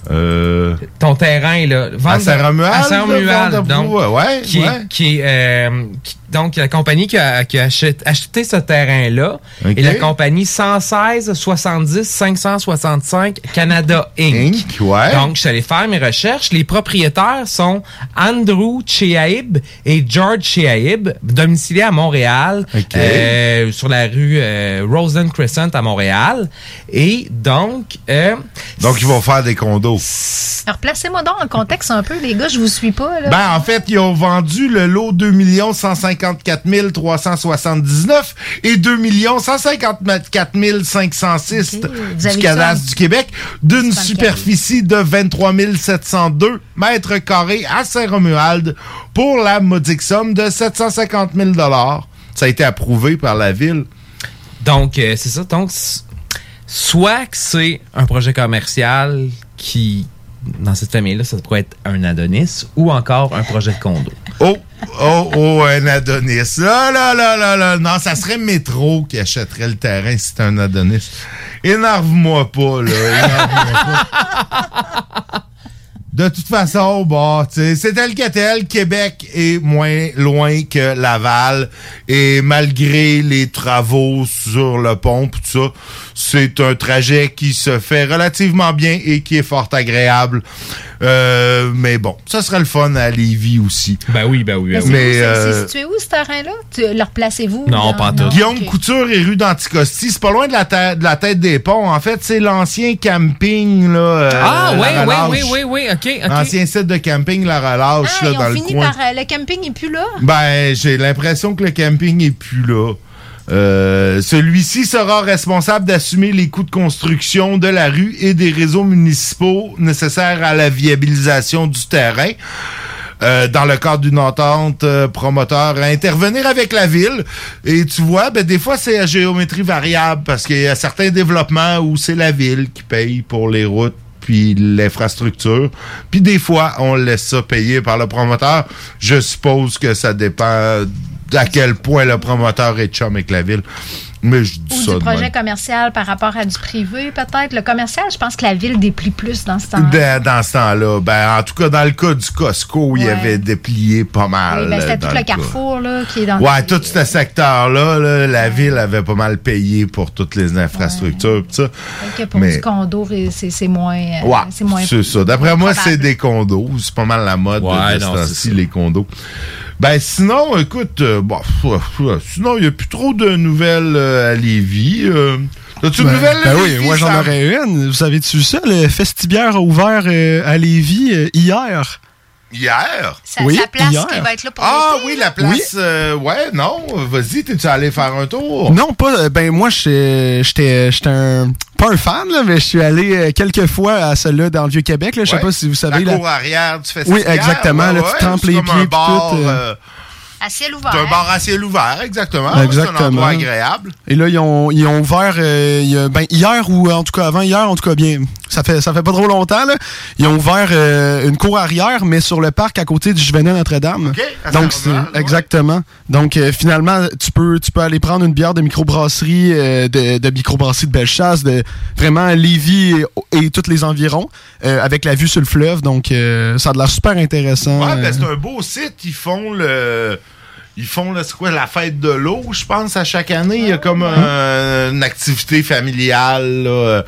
Ton terrain, là. À Saint-Romuald, donc. Ouais, donc, la compagnie qui a acheté ce terrain-là, okay, est la compagnie 116-70-565 Canada Inc. Ouais. Donc, je suis allé faire mes recherches. Les propriétaires sont Andrew Cheaib et George Cheaib, domiciliés à Montréal, okay, sur la rue Rosen Crescent à Montréal. Et donc, ils vont faire des condos. Alors, placez-moi donc en contexte un peu, les gars, je vous suis pas, là. Ben, en fait, ils ont vendu le lot 2 154 379 et 2 154 506 du cadastre du Québec d'une superficie de 23 702 mètres carrés à Saint-Romuald pour la modique somme de 750 000 $. Ça a été approuvé par la ville. Donc, c'est ça. Donc, soit que c'est un projet commercial qui, dans cette famille-là, ça pourrait être un Adonis ou encore un projet de condo. Oh, un Adonis. Là. Non, ça serait Métro qui achèterait le terrain si c'était un Adonis. Énerve-moi pas, là. De toute façon, bon, tu sais, c'est tel que tel. Québec est moins loin que Laval. Et malgré les travaux sur le pont, tout ça, c'est un trajet qui se fait relativement bien et qui est fort agréable. Mais bon, ça serait le fun à Lévis aussi. Ben oui. Mais c'est situé où, ce terrain-là? Le replacez-vous? Non, pas tout. Guillaume Couture et rue d'Anticosti. C'est pas loin de la tête des ponts. En fait, c'est l'ancien camping, là. Oui, OK. L'ancien site de camping, La Relâche, là, dans le coin. Le camping n'est plus là? Ben, j'ai l'impression que le camping n'est plus là. Celui-ci sera responsable d'assumer les coûts de construction de la rue et des réseaux municipaux nécessaires à la viabilisation du terrain. Dans le cadre d'une entente promoteur à intervenir avec la ville. Et tu vois, ben des fois, c'est à géométrie variable parce qu'il y a certains développements où c'est la ville qui paye pour les routes puis l'infrastructure. Puis des fois, on laisse ça payer par le promoteur. Je suppose que ça dépend à quel point le promoteur est chum avec la ville. Mais je dis ou ça du projet même commercial par rapport à du privé, peut-être. Le commercial, je pense que la ville déplie plus dans ce temps-là. Dans ce temps-là. Ben, en tout cas, dans le cas du Costco, ouais, il avait déplié pas mal. Oui, ben, c'était tout le carrefour là, qui est dans ouais, tout ce secteur-là, là, la ouais, ville avait pas mal payé pour toutes les infrastructures. Ouais. Ça. Que pour du condo, c'est moins. Ouais, c'est moins. C'est ça. D'après moi, probable, c'est des condos. C'est pas mal la mode de ce temps-ci, les condos. Ben, sinon, écoute, sinon, il n'y a plus trop de nouvelles à Lévis. As-tu une nouvelle? Ben Lévis, oui, moi, j'en aurais une. Vous savez-tu ça? Le Festibière a ouvert à Lévis hier. Hier? Oui, la place hier, qui va être là pour l'été? Oui, la place. Oui. Vas-y, t'es-tu allé faire un tour? Non, pas. Ben, moi, j'étais un. Pas un fan, là, mais je suis allé quelques fois à celle-là dans le Vieux-Québec. Je sais pas si vous savez. La cour arrière du festival. Oui, exactement. Là, tu trempes les pieds. À ciel ouvert. C'est un bar à ciel ouvert, exactement. C'est un endroit agréable. Et là, ils ont ouvert hier ou en tout cas avant hier, en tout cas bien. Ça fait pas trop longtemps, là. Ils ont ouvert une cour arrière, mais sur le parc à côté du Juvénat Notre-Dame. OK. Donc, exactement. Donc, finalement, tu peux aller prendre une bière de microbrasserie, de microbrasserie de Bellechasse, de vraiment Lévis et tous les environs, avec la vue sur le fleuve. Donc, ça a l'air super intéressant. Ouais, ben, c'est un beau site. Ils font là, c'est quoi, la fête de l'eau, je pense, à chaque année. Il y a comme une activité familiale. Là.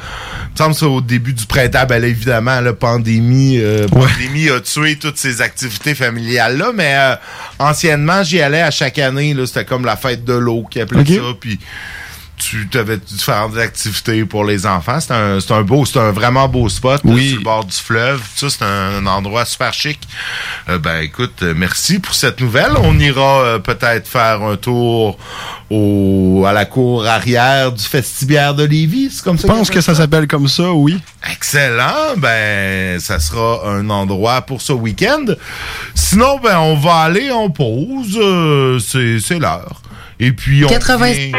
Il me semble que c'est au début du printemps. Ben là, évidemment, la pandémie a tué toutes ces activités familiales-là. Mais anciennement, j'y allais à chaque année. Là, c'était comme la fête de l'eau qui appelait ça. Puis tu avais différentes activités pour les enfants. C'est un vraiment beau spot sur le bord du fleuve. Ça, c'est un endroit super chic. Ben écoute, merci pour cette nouvelle. On ira peut-être faire un tour à la cour arrière du Festibière de Lévis. C'est comme ça. Je pense que ça s'appelle comme ça, oui. Excellent. Ben, ça sera un endroit pour ce week-end. Sinon, ben on va aller en pause. C'est l'heure. Et puis on. 80. Vient...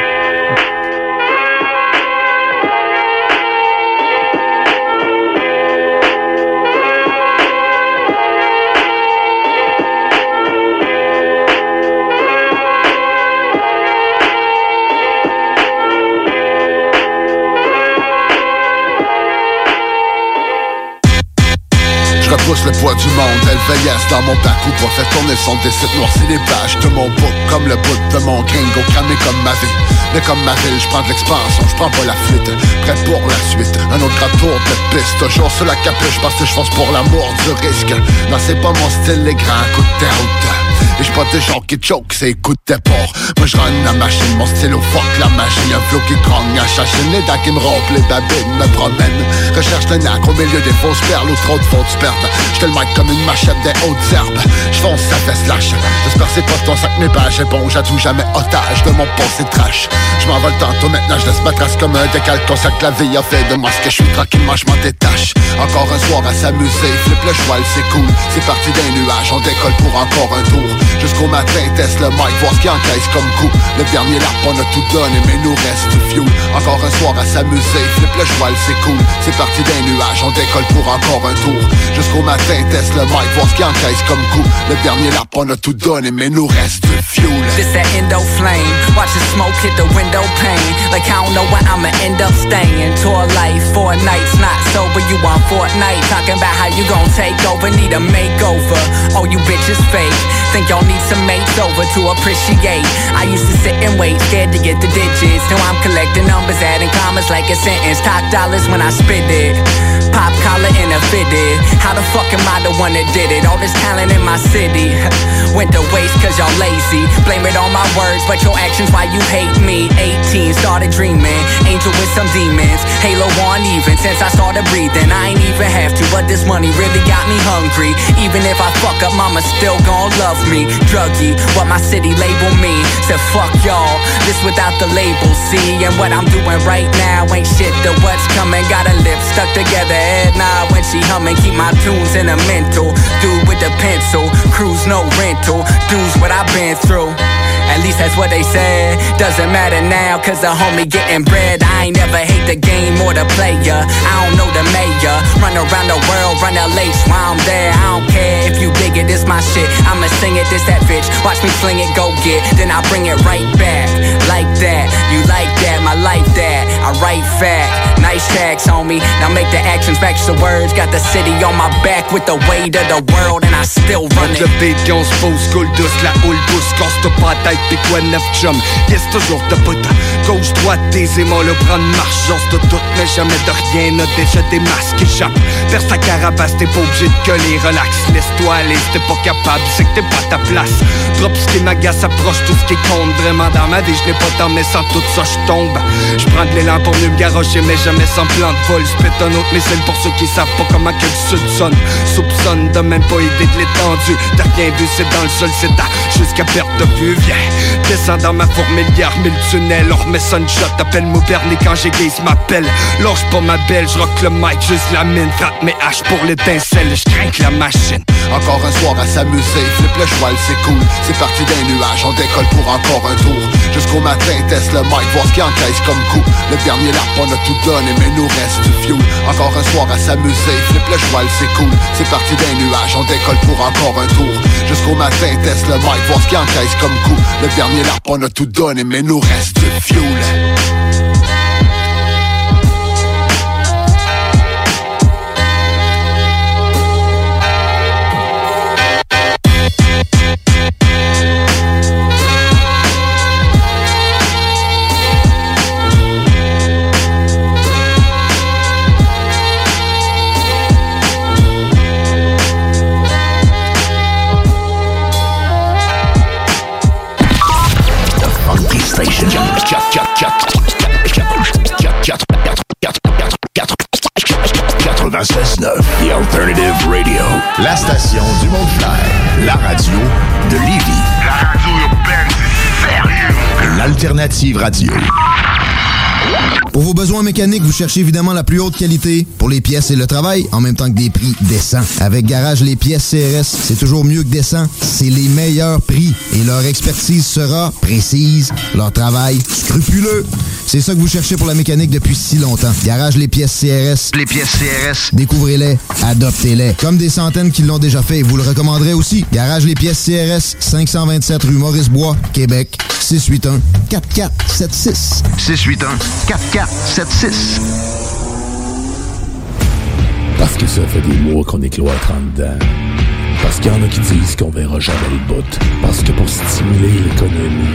traverse le poids du monde. Elle vieillesse dans mon parcours pour faire tourner son décide. Noircir les pages de mon book comme le bout de mon gringo. Cramé comme ma vie, mais comme ma ville, je prends de l'expansion, je prends pas la fuite. Prêt pour la suite, un autre retour de piste. Toujours sur la capuche parce que je fonce pour l'amour du risque. Non, c'est pas mon style, les grands coups de route. Et j'suis pas des gens qui choke, c'est écoute tes porcs. Moi j'run la machine, mon stylo fuck la magie. Un flow qui grogne à chacune, les dents qui me rompent, les babines me promènent. Recherche le nacre au milieu des fausses perles ou trop de fausses pertes. J'te le mic comme une machette des hautes herbes. J'fonce sa fesse lâche, j'espère c'est pas ton sac mes pages. Éponge à tout jamais otage de mon passé trash. J'm'envole tantôt maintenant, j'laisse ma trace comme un décalque. Ton sac la vie a fait de moi ce que j'suis tranquillement, j'm'en détache. Encore un soir à s'amuser, flip le cheval c'est cool. C'est parti d'un nuage, on décolle pour encore un tour. Jusqu'au matin, teste le mic, voir ce qu'il encaisse comme coup. Le dernier lap, on a tout donné, mais nous reste du fuel. Encore un soir à s'amuser, flip le cheval, c'est cool. C'est parti d'un nuage, on décolle pour encore un tour. Jusqu'au matin, teste le mic, voir ce qu'il encaisse comme coup. Le dernier lap, on a tout donné, mais nous reste du fuel. This that endo flame, watch the smoke hit the window pane. Like I don't know where I'ma end up staying. Tour life, four nights, not sober, you on Fortnite. Talking about how you gon' take over, need a makeover. Oh, you bitches fake. Think y'all need some mates over to appreciate. I used to sit and wait, scared to get the digits. Now I'm collecting numbers, adding commas like a sentence. Talk dollars when I spit it. Pop collar and a fitted. How the fuck am I the one that did it? All this talent in my city went to waste cause y'all lazy. Blame it on my words, but your actions why you hate me. 18, started dreaming. Angel with some demons. Halo on even since I started breathing. I ain't even have to, but this money really got me hungry. Even if I fuck up, mama still gon' love me, druggy, what my city label me. Said fuck y'all, this without the label, see. And what I'm doing right now ain't shit to what's coming. Got a lip stuck together, head nod when she humming. Keep my tunes in a mental, dude with the pencil. Cruise no rental, dudes what I've been through. At least that's what they said. Doesn't matter now, cause the homie getting bread. I ain't never hate the game or the player. I don't know the mayor. Run around the world, run LA, so I'm there. I don't care if you dig it, it's my shit. I'ma sing it, this that bitch. Watch me fling it, go get. Then I bring it right back. Like that, you like that, my life that. I write fact, nice tracks, homie. Now make the actions match the words. Got the city on my back with the weight of the world, and I still run it. Le bégué, on se pose, coule douce, la houle douce. Casse ta pas tête. Pis quoi neuf chum, yes toujours ta pote. Gauche, droite, tes aimants, le prendre marche. J'en de doute, mais jamais de rien. N'a déjà des masques qui échappent. Perce ta carapace, t'es pas obligé de coller. Relax, laisse-toi aller, t'es pas capable. C'est que t'es pas à ta place. Drop ce qui m'agace, approche tout ce qui compte. Vraiment dans ma vie, je n'ai pas tant, mais sans tout ça, je tombe. Je prends de l'élan pour mieux me garrocher, mais jamais sans plan de vol. J'pète un autre missile pour ceux qui savent pas comment que le sud sonne. Soupçonne de même pas idée de l'étendue. T'as rien vu, c'est dans le sol, c'est à jusqu'à perte de vue, viens. Descends dans ma fourmilière, mille tunnels. On remet sunshot, appelle-moi Bernie quand j'aiguise ma pelle. Lâche pas ma belle, j'rock le mic, juste la mine. Frappe mes haches pour l'étincelle, j'crinque la machine. Encore un soir à s'amuser, flip le cheval, c'est cool. C'est parti d'un nuage, on décolle pour encore un tour. Jusqu'au matin, teste le mic, voir ce qu'il encaisse comme coup. Le dernier lap, on a tout donné, mais nous reste du fuel. Encore un soir à s'amuser, flip le cheval, c'est cool. C'est parti d'un nuage, on décolle pour encore un tour. Jusqu'au matin, teste le mic, voir ce qu'il encaisse comme coup. Le dernier lap, on a tout donné, mais nous reste du fuel. The Alternative Radio, la station du Mont-Clair, la radio de Lévis. La radio urbaine, c'est sérieux! L'Alternative Radio. Pour vos besoins mécaniques, vous cherchez évidemment la plus haute qualité pour les pièces et le travail, en même temps que des prix décents. Avec Garage, les pièces CRS, c'est toujours mieux que décent. C'est les meilleurs prix et leur expertise sera précise, leur travail scrupuleux. C'est ça que vous cherchez pour la mécanique depuis si longtemps. Garage, les pièces CRS. Les pièces CRS. Découvrez-les, adoptez-les. Comme des centaines qui l'ont déjà fait, vous le recommanderez aussi. Garage, les pièces CRS, 527 rue Maurice-Bois, Québec, 681-4476. 681-4476. Parce que ça fait des mois qu'on est cloître en dedans. Parce qu'il y en a qui disent qu'on verra jamais le bout. Parce que pour stimuler l'économie,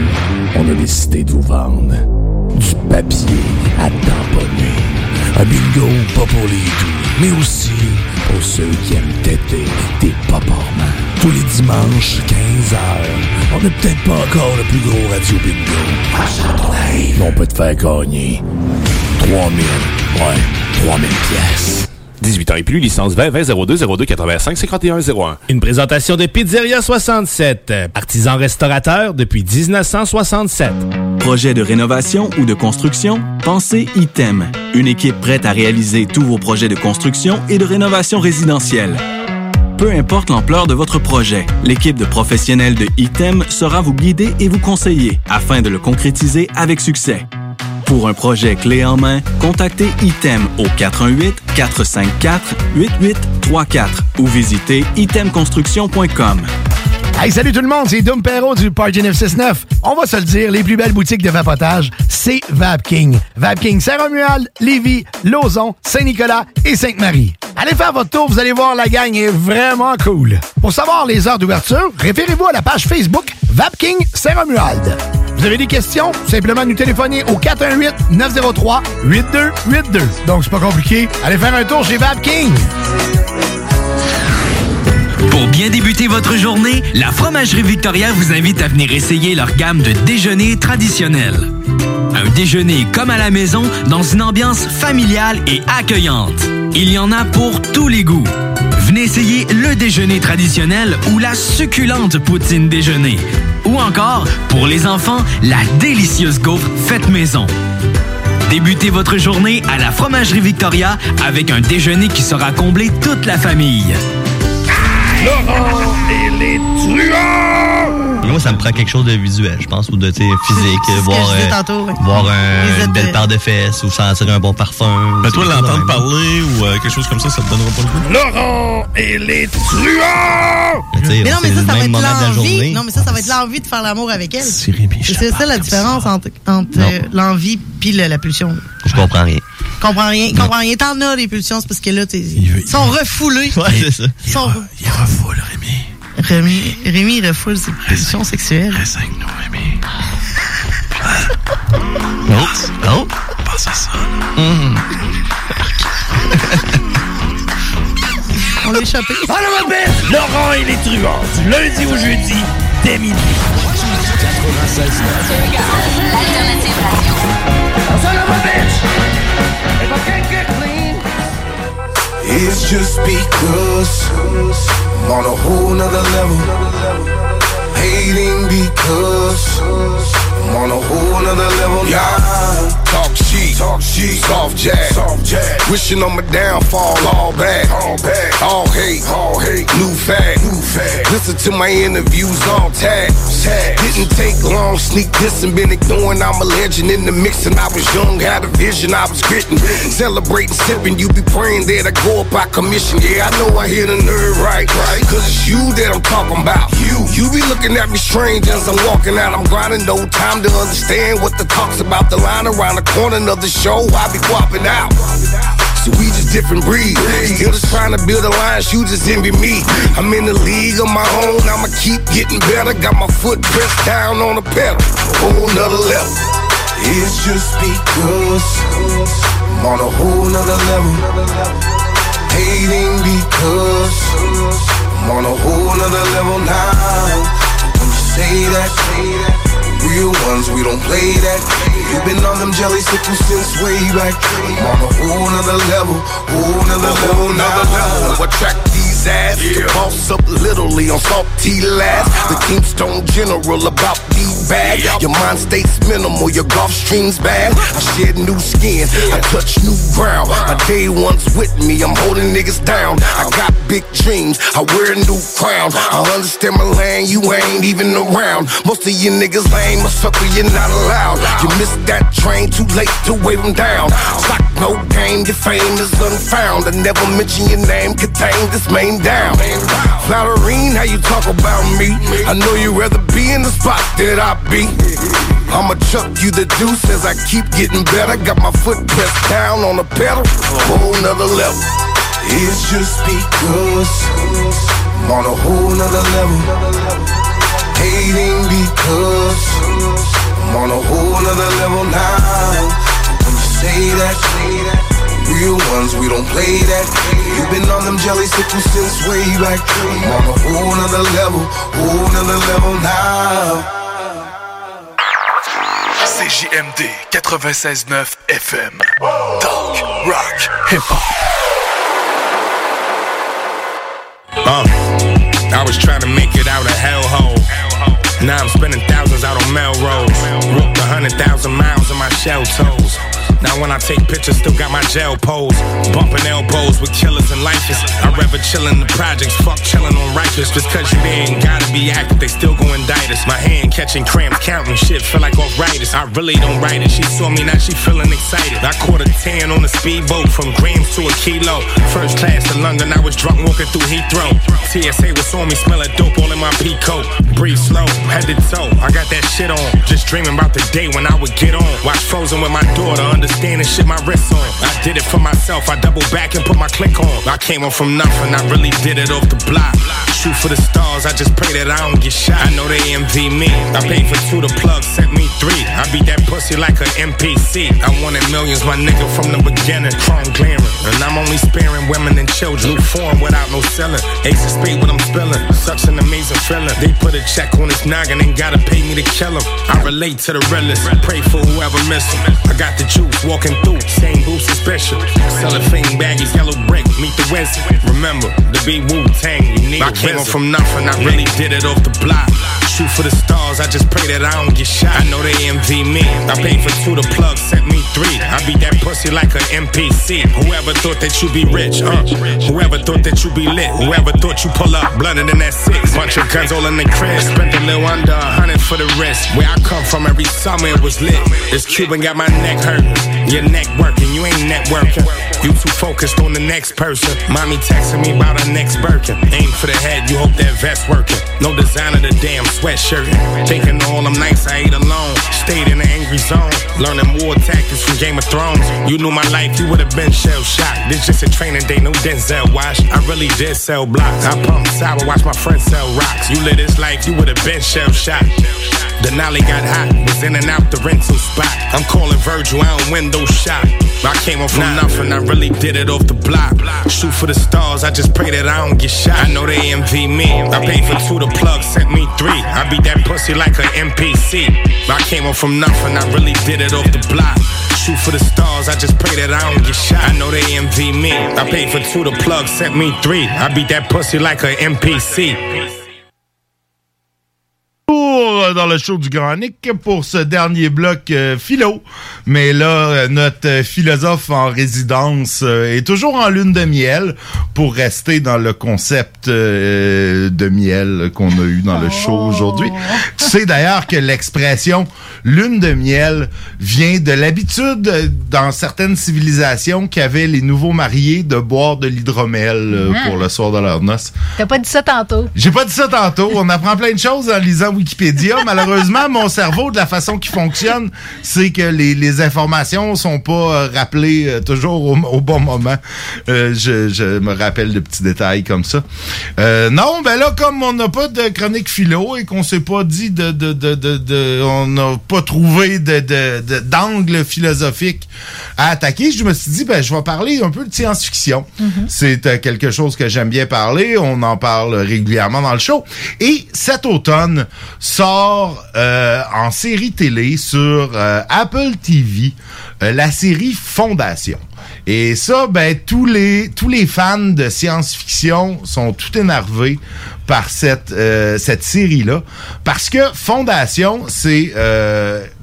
on a décidé de vous vendre du papier à tamponner. Un bingo pas pour les doux, mais aussi pour ceux qui aiment têter des paparmans. Tous les dimanches, 15h, on n'est peut-être pas encore le plus gros radio bingo. À Château-Live, on peut te faire gagner 3000, ouais, 3000 pièces. 18 ans et plus, licence 20-20-02-02-85-51-01. Une présentation de Pizzeria 67, artisan restaurateur depuis 1967. Projet de rénovation ou de construction? Pensez Item. Une équipe prête à réaliser tous vos projets de construction et de rénovation résidentielle. Peu importe l'ampleur de votre projet, l'équipe de professionnels de Item sera vous guider et vous conseiller afin de le concrétiser avec succès. Pour un projet clé en main, contactez Item au 418-454-8834 ou visitez itemconstruction.com. Hey, salut tout le monde, c'est Doom Perrault du Party 969. On va se le dire, les plus belles boutiques de vapotage, c'est Vapking. Vapking Saint-Romuald, Lévis, Lauson, Saint-Nicolas et Sainte-Marie. Allez faire votre tour, vous allez voir, la gang est vraiment cool. Pour savoir les heures d'ouverture, référez-vous à la page Facebook Vapking Saint-Romuald. Vous avez des questions? Simplement nous téléphoner au 418-903-8282. Donc, c'est pas compliqué. Allez faire un tour chez Vapking. Pour bien débuter votre journée, la Fromagerie Victoria vous invite à venir essayer leur gamme de déjeuners traditionnels. Un déjeuner comme à la maison, dans une ambiance familiale et accueillante. Il y en a pour tous les goûts. Venez essayer le déjeuner traditionnel ou la succulente poutine déjeuner. Ou encore, pour les enfants, la délicieuse gaufre faite maison. Débutez votre journée à la Fromagerie Victoria avec un déjeuner qui saura combler toute la famille. Et les truands! Moi, ça me prend quelque chose de visuel, je pense, ou de physique. Voir une belle paire de fesses ou sentir un bon parfum. Mais toi, l'entendre parler ou quelque chose comme ça te donnera pas le goût. Laurent et les truands! Mais non, mais ça va être l'envie. Non, mais ça va être l'envie de faire l'amour avec elle. C'est ça la différence entre l'envie puis la pulsion. Je comprends rien. Comprends rien. T'en as des pulsions, c'est parce que là, ils sont refoulés. Ouais, c'est ça. Ils refoulent, Rémi. Rémi, il refoule ses pulsions sexuelles. Renseigne-nous, Rémi. Non. Pense à ça. On l'a échappé. Allô, ma belle! Laurent et les truands, du lundi au jeudi, dès midi. 96.9. Alternative radio. Allô, ma belle! If I can't get clean, it's just because I'm on a whole nother level. Hating because I'm on a whole nother level now. Yeah. Talk shit, soft jazz. Wishing on my downfall, all bad, all hate, new fad. Listen to my interviews, all tagged. Didn't take long, sneak dissing, been ignoring. I'm a legend in the mix, and I was young, had a vision, I was gritting, celebrating, sipping. You be praying that I go up by commission. Yeah, I know I hit a nerve, right? Cause it's you that I'm talking about. You be looking at me strange as I'm walking out. I'm grinding, no time to understand what the talk's about. The line around the corner of the show, I be whopping out. So we just different breeds. Still just trying to build alliance, you just envy me. I'm in the league of my own, I'ma keep getting better. Got my foot pressed down on the pedal, whole nother level. It's just because I'm on a whole nother level. Hating because I'm on a whole nother level now. Don't you say that. Real ones, we don't play that. You've been on them jelly sickles since way back. I'm on a whole nother level, whole nother level. Attract these ass to boss up literally on salty last. The Keystone General about D-bag. Your mind states minimal, your golf streams bad. I shed new skin, I touch new ground. My day one's with me, I'm holding niggas down. I got big dreams, I wear a new crown. I understand my lane, you ain't even around. Most of you niggas lame. My sucker, you're not allowed. You missed that train, too late to wave them down. Sock no game, your fame is unfound. I never mention your name, contain this main down. Flatterine, how you talk about me? I know you'd rather be in the spot that I be. I'ma chuck you the deuce as I keep getting better. Got my foot pressed down on the pedal, whole nother level. It's just because I'm on a whole nother level. Hating because I'm on a whole nother level now. When you say that real ones, we don't play that. You've been on them jelly sickles since way back. I'm on a whole nother level now. CJMD 96.9 FM. Talk, rock, hip-hop. I was trying to make it out of hellhole. Now I'm spending thousands out on Melrose. Walked 100,000 miles in my shell toes. Now when I take pictures, still got my gel pose. Bumping elbows with killers and lifers. I'd rather chill in the projects, fuck chilling on righteous. Just cause you ain't gotta be active, they still go indict us. My hand catching cramps, counting shit, feel like arthritis. I really don't write it, she saw me, now she feeling excited. I caught a tan on a speedboat, from grams to a kilo. First class to London, I was drunk walking through Heathrow. TSA was on me, smelling dope all in my peacoat. Breathe slow, head to toe, I got that shit on. Just dreaming about the day when I would get on. Watch Frozen with my daughter, understanding shit my wrist on. I did it for myself, I double back and put my click on. I came up from nothing, I really did it off the block. Shoot for the stars, I just pray that I don't get shot. I know they envy me, I paid for 2, the plug set me 3. I beat that pussy like an NPC. I wanted millions, my nigga, from the beginning. Chrome glaring, and I'm only sparing women and children. New form without no selling, ace of spade what I'm spilling. Such an amazing feeling, they put a check on his noggin, ain't gotta pay me to kill him. I relate to the realest, pray for whoever missed him. I got the juice, walking through, same boots as special. Cellophane baggies, yellow brick, meet the wizard. Remember, to be Wu-Tang, you need I came up from nothing, I really did it off the block. Shoot for the stars, I just pray that I don't get shot. I know they envy me, I paid for 2, the plug set me 3. I beat that pussy like an NPC. Whoever thought that you be rich, whoever thought that you be lit, whoever thought you pull up, blunted in that 6. Bunch of guns all in the crib, spent a little under 100 for the rest. Where I come from, every summer it was lit. This Cuban got my neck hurt. Your neck working, you ain't networking. You too focused on the next person. Mommy texting me about her next Birkin. Aim for the head, you hope that vest working. No designer, the damn sweatshirt. Taking all them nights I ate alone. Stayed in the angry zone. Learning war tactics from Game of Thrones. You knew my life, you would've been shell-shocked. This just a training day, no Denzel watch. I really did sell blocks. I pumped sour, watch my friends sell rocks. You live this life, you would've been shell-shocked. Denali got hot, was in and out the rental spot. I'm calling Virgil, I don't window shop. I came up from nothing, I really did it off the block. Shoot for the stars, I just pray that I don't get shot. I know they envy me, I paid for 2, the plug sent me 3. I beat that pussy like an NPC. I came up from nothing, I really did it off the block. Shoot for the stars, I just pray that I don't get shot. I know they envy me, I paid for 2, the plug sent me 3. I beat that pussy like an NPC. Dans le show du Grand Nick pour ce dernier bloc philo. Mais là, notre philosophe en résidence est toujours en lune de miel pour rester dans le concept de miel qu'on a eu dans le show aujourd'hui. Tu sais d'ailleurs que l'expression lune de miel vient de l'habitude dans certaines civilisations qu'avaient les nouveaux mariés de boire de l'hydromel pour le soir de leur noce. T'as pas dit ça tantôt. J'ai pas dit ça tantôt. On apprend plein de choses en lisant Wikipédia. Malheureusement, mon cerveau, de la façon qu'il fonctionne, c'est que les informations sont pas rappelées toujours au bon moment. Je me rappelle de petits détails comme ça. Non, ben là, comme on n'a pas de chronique philo et qu'on s'est pas dit on n'a pas trouvé d'angle philosophique à attaquer, je me suis dit, ben, je vais parler un peu de science-fiction. Mm-hmm. C'est quelque chose que j'aime bien parler. On en parle régulièrement dans le show. Et cet automne, sort en série télé sur Apple TV la série Fondation. Et ça, ben tous les fans de science-fiction sont tout énervés par cette série-là, parce que Fondation, c'est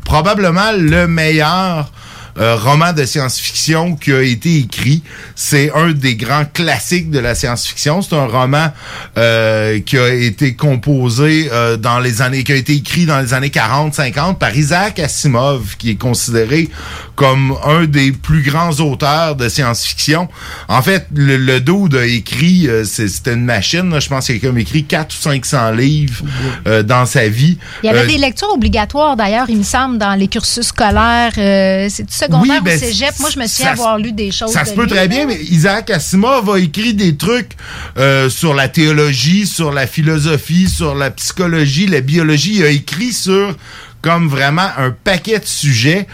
probablement le meilleur roman de science-fiction qui a été écrit. C'est un des grands classiques de la science-fiction. C'est un roman qui a été composé qui a été écrit dans les années 40-50 par Isaac Asimov, qui est considéré comme un des plus grands auteurs de science-fiction. En fait, le dude a écrit, c'était une machine, là, je pense qu'il a comme écrit 400 ou 500 livres dans sa vie. Il y avait des lectures obligatoires, d'ailleurs, il me semble, dans les cursus scolaires. C'est tout ça secondaire ou cégep, moi, je me souviens avoir lu des choses. Ça se peut très bien, mais Isaac Asimov a écrit des trucs sur la théologie, sur la philosophie, sur la psychologie, la biologie. Il a écrit sur comme vraiment un paquet de sujets,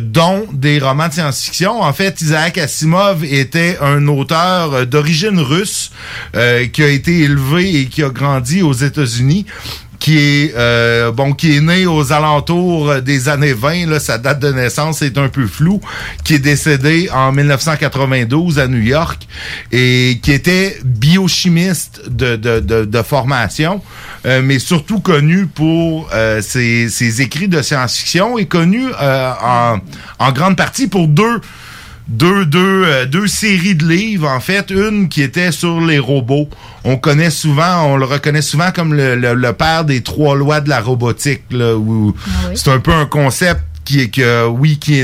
dont des romans de science-fiction. En fait, Isaac Asimov était un auteur d'origine russe qui a été élevé et qui a grandi aux États-Unis, qui est né aux alentours des années 20, là, sa date de naissance est un peu floue, qui est décédé en 1992 à New York et qui était biochimiste de formation, mais surtout connu pour ses écrits de science-fiction et connu en grande partie pour deux séries de livres, en fait. Une qui était sur les robots. On le reconnaît souvent comme le père des 3 lois de la robotique, là, où c'est un peu un concept qui est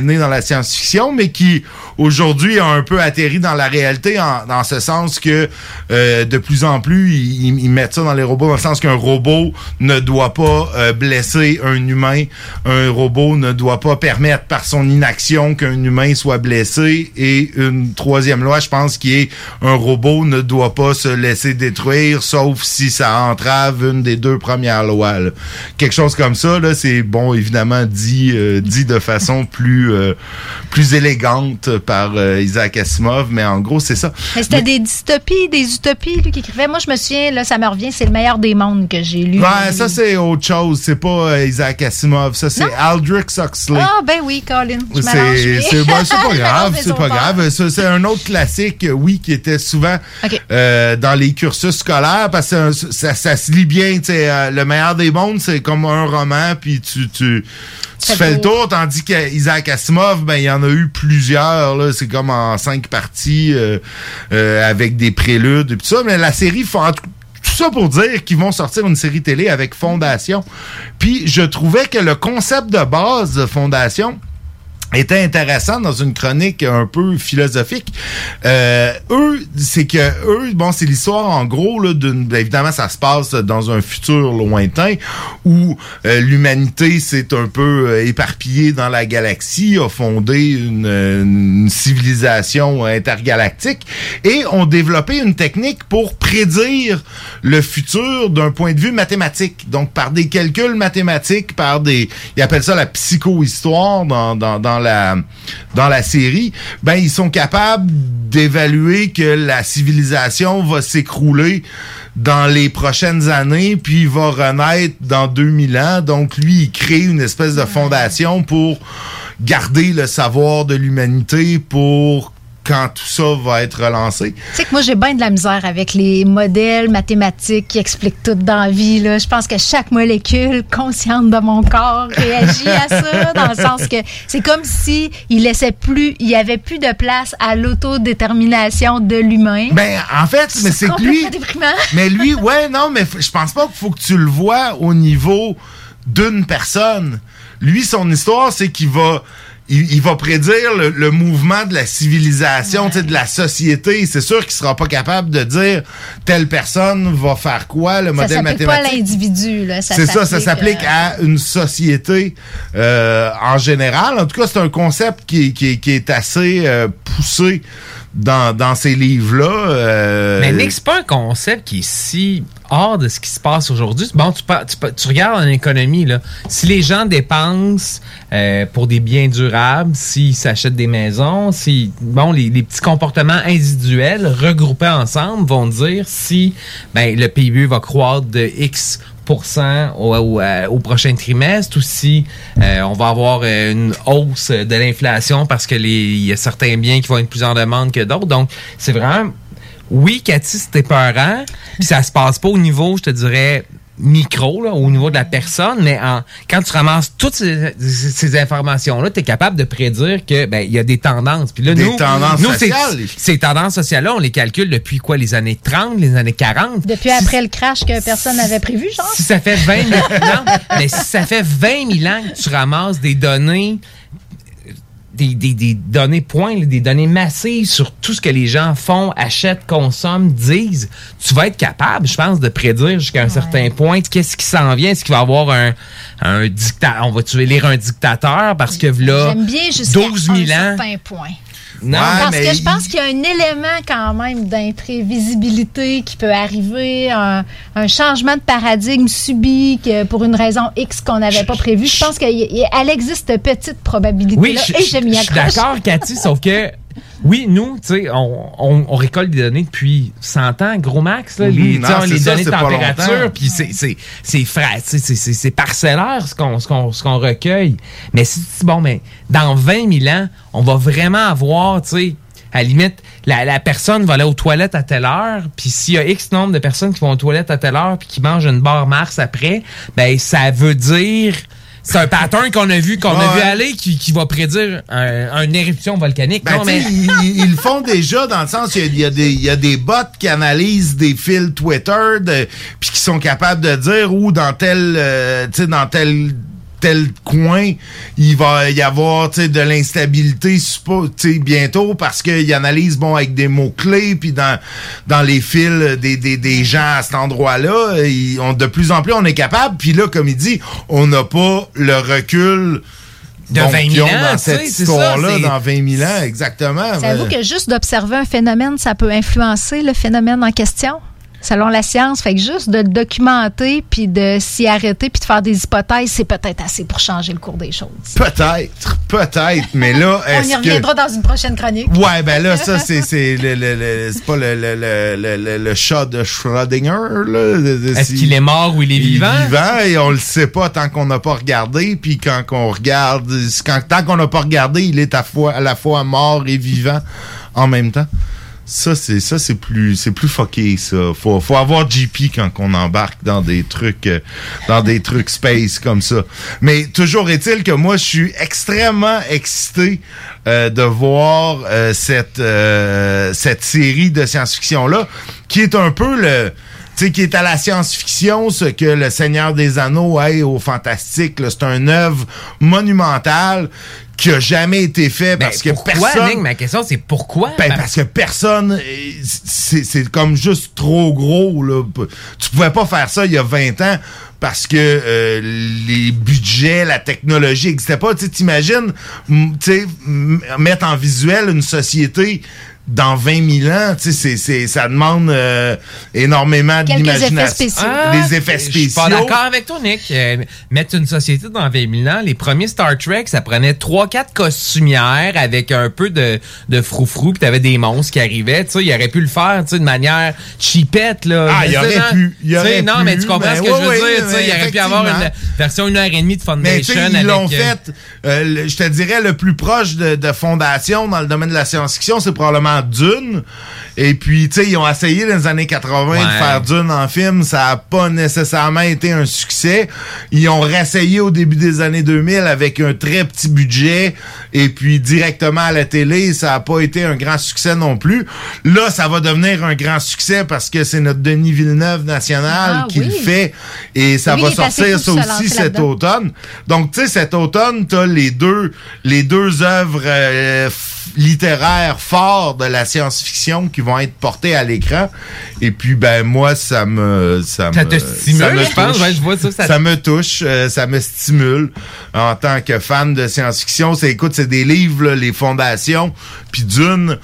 né dans la science-fiction, mais qui aujourd'hui a un peu atterri dans la réalité, dans ce sens que de plus en plus ils mettent ça dans les robots, dans le sens qu'un robot ne doit pas blesser un humain, un robot ne doit pas permettre par son inaction qu'un humain soit blessé, et une troisième loi, je pense, qui est un robot ne doit pas se laisser détruire, sauf si ça entrave une des 2 premières lois, là. Quelque chose comme ça, là, c'est bon, évidemment dit de façon plus élégante par Isaac Asimov, mais en gros, c'est ça. Mais c'était des dystopies, des utopies, lui, qui écrivait. Moi, je me souviens, là, ça me revient, c'est Le meilleur des mondes que j'ai lu. Ouais, ça, c'est autre chose. C'est pas Isaac Asimov. Ça, c'est Aldous Huxley. Ah, ben oui, Colin. C'est pas grave. C'est pas grave. C'est un autre classique, oui, qui était souvent dans les cursus scolaires, parce que ça se lit bien. Le meilleur des mondes, c'est comme un roman, puis tu fais le tour, tandis qu'Isaac Asimov, ben il y en a eu plusieurs, là, c'est comme en 5 parties avec des préludes et tout ça, mais la série, tout ça pour dire qu'ils vont sortir une série télé avec Fondation. Puis je trouvais que le concept de base de Fondation était intéressant dans une chronique un peu philosophique. C'est l'histoire, en gros, là, évidemment, ça se passe dans un futur lointain où l'humanité s'est un peu éparpillée dans la galaxie, a fondé une civilisation intergalactique et ont développé une technique pour prédire le futur d'un point de vue mathématique. Donc, par des calculs mathématiques, ils appellent ça la psychohistoire dans la série, ben ils sont capables d'évaluer que la civilisation va s'écrouler dans les prochaines années, puis va renaître dans 2000 ans. Donc, lui, il crée une espèce de fondation pour garder le savoir de l'humanité pour quand tout ça va être relancé. Tu sais que moi, j'ai bien de la misère avec les modèles mathématiques qui expliquent tout dans la vie, là. Je pense que chaque molécule consciente de mon corps réagit à ça, dans le sens que c'est comme si il y avait plus de place à l'autodétermination de l'humain. Ben, en fait, mais c'est que lui... déprimant. Mais lui, je pense pas qu'il faut que tu le vois au niveau d'une personne. Lui, son histoire, c'est qu'il va... Il va prédire le mouvement de la civilisation, de la société. C'est sûr qu'il sera pas capable de dire telle personne va faire quoi, le modèle mathématique. Ça s'applique pas à l'individu, là. Ça s'applique à une société en général. En tout cas, c'est un concept qui est assez poussé dans ces livres-là. Mais c'est pas un concept qui est si hors de ce qui se passe aujourd'hui. Bon, tu regardes en économie, là. Si les gens dépensent pour des biens durables, s'ils s'achètent des maisons, les petits comportements individuels regroupés ensemble vont dire si le PIB va croître de X au prochain trimestre, ou si on va avoir une hausse de l'inflation parce que il y a certains biens qui vont être plus en demande que d'autres. Donc, c'est vraiment... Oui, Cathy, c'était peurant, puis ça se passe pas au niveau, je te dirais, micro, là, au niveau de la personne, mais quand tu ramasses toutes ces informations-là, tu es capable de prédire que il y a des tendances. Puis là, nous, sociales. Ces tendances sociales-là, on les calcule depuis quoi? Les années 30, les années 40? Depuis après le crash que personne n'avait prévu, genre? Si ça fait 20 000 ans que tu ramasses des données des données points, des données massives sur tout ce que les gens font, achètent, consomment, disent, tu vas être capable, je pense, de prédire jusqu'à un certain point qu'est-ce qui s'en vient, est-ce qu'il va y avoir un dictateur, on va tuer lire un dictateur parce que là, 12 000 ans... Non, parce que je pense qu'il y a un élément quand même d'imprévisibilité qui peut arriver, un changement de paradigme subi que pour une raison X qu'on n'avait pas prévue. Je pense qu'elle existe de petites probabilités. Oui, je suis d'accord, Cathy, sauf que oui, nous, tu sais, on récolte des données depuis 100 ans, gros max, là, les données de température, puis c'est parcellaire ce qu'on recueille. Mais si tu dis, bon, mais dans 20 000 ans, on va vraiment avoir, tu sais, à la limite, la personne va aller aux toilettes à telle heure, puis s'il y a X nombre de personnes qui vont aux toilettes à telle heure, puis qui mangent une barre Mars après, ben ça veut dire... C'est un pattern qu'on a vu aller qui va prédire une éruption volcanique. Ben, non, mais... ils le font déjà dans le sens qu'il y a des bots qui analysent des fils Twitter puis qui sont capables de dire où dans tel coin, il va y avoir de l'instabilité bientôt parce qu'ils analysent avec des mots-clés, puis dans les fils des gens à cet endroit-là, de plus en plus on est capable, puis là, comme il dit, on n'a pas le recul... de 20 000 ans, dans cette histoire-là, dans 20 000 ans, exactement. Savez-vous que juste d'observer un phénomène, ça peut influencer le phénomène en question? Selon la science, fait que juste de le documenter puis de s'y arrêter puis de faire des hypothèses, c'est peut-être assez pour changer le cours des choses. Peut-être, mais là... On y reviendra dans une prochaine chronique. Ouais, ben là, ça, c'est pas le chat de Schrödinger, là. Est-ce qu'il est mort ou il est vivant? Il est vivant et on le sait pas tant qu'on n'a pas regardé, puis tant qu'on n'a pas regardé, il est à la fois mort et vivant en même temps. Ça c'est plus fucké, ça. Faut avoir GP quand on embarque dans des trucs space comme ça. Mais toujours est-il que moi je suis extrêmement excité de voir cette série de science-fiction là qui est un peu qui est à la science-fiction, ce que Le Seigneur des Anneaux est au fantastique, là. C'est une œuvre monumentale qui n'a jamais été fait Nick, ma question, c'est pourquoi? Parce que personne... C'est comme juste trop gros, là. Tu pouvais pas faire ça il y a 20 ans parce que les budgets, la technologie n'existaient pas. Tu t'imagines mettre en visuel une société... dans 20 000 ans, tu sais, ça demande énormément d'imagination. Les effets spéciaux. Je suis pas d'accord avec toi, Nick. Mettre une société dans 20 000 ans, les premiers Star Trek, ça prenait 3-4 costumières avec un peu de froufrou, pis t'avais des monstres qui arrivaient, tu sais, il aurait pu le faire, tu sais, de manière cheapette, là. Ah, il aurait pu. Non, mais tu comprends ce que je veux dire, tu sais, il aurait pu avoir une version 1h30 de Fondation. Mais ils l'ont fait, je te dirais, le plus proche de Fondation dans le domaine de la science-fiction, c'est probablement Dune. Et puis, tu sais, ils ont essayé dans les années 80 de faire Dune en film. Ça n'a pas nécessairement été un succès. Ils ont réessayé au début des années 2000 avec un très petit budget. Et puis, directement à la télé, ça n'a pas été un grand succès non plus. Là, ça va devenir un grand succès parce que c'est notre Denis Villeneuve national qui le fait. Et ça va sortir ça aussi cet automne. Donc, tu sais, cet automne, tu as les deux œuvres littéraires fortes de la science-fiction qui vont être portés à l'écran. Et puis, ben, moi, ça me stimule en tant que fan de science-fiction. C'est des livres, là, les Fondations, puis Dune.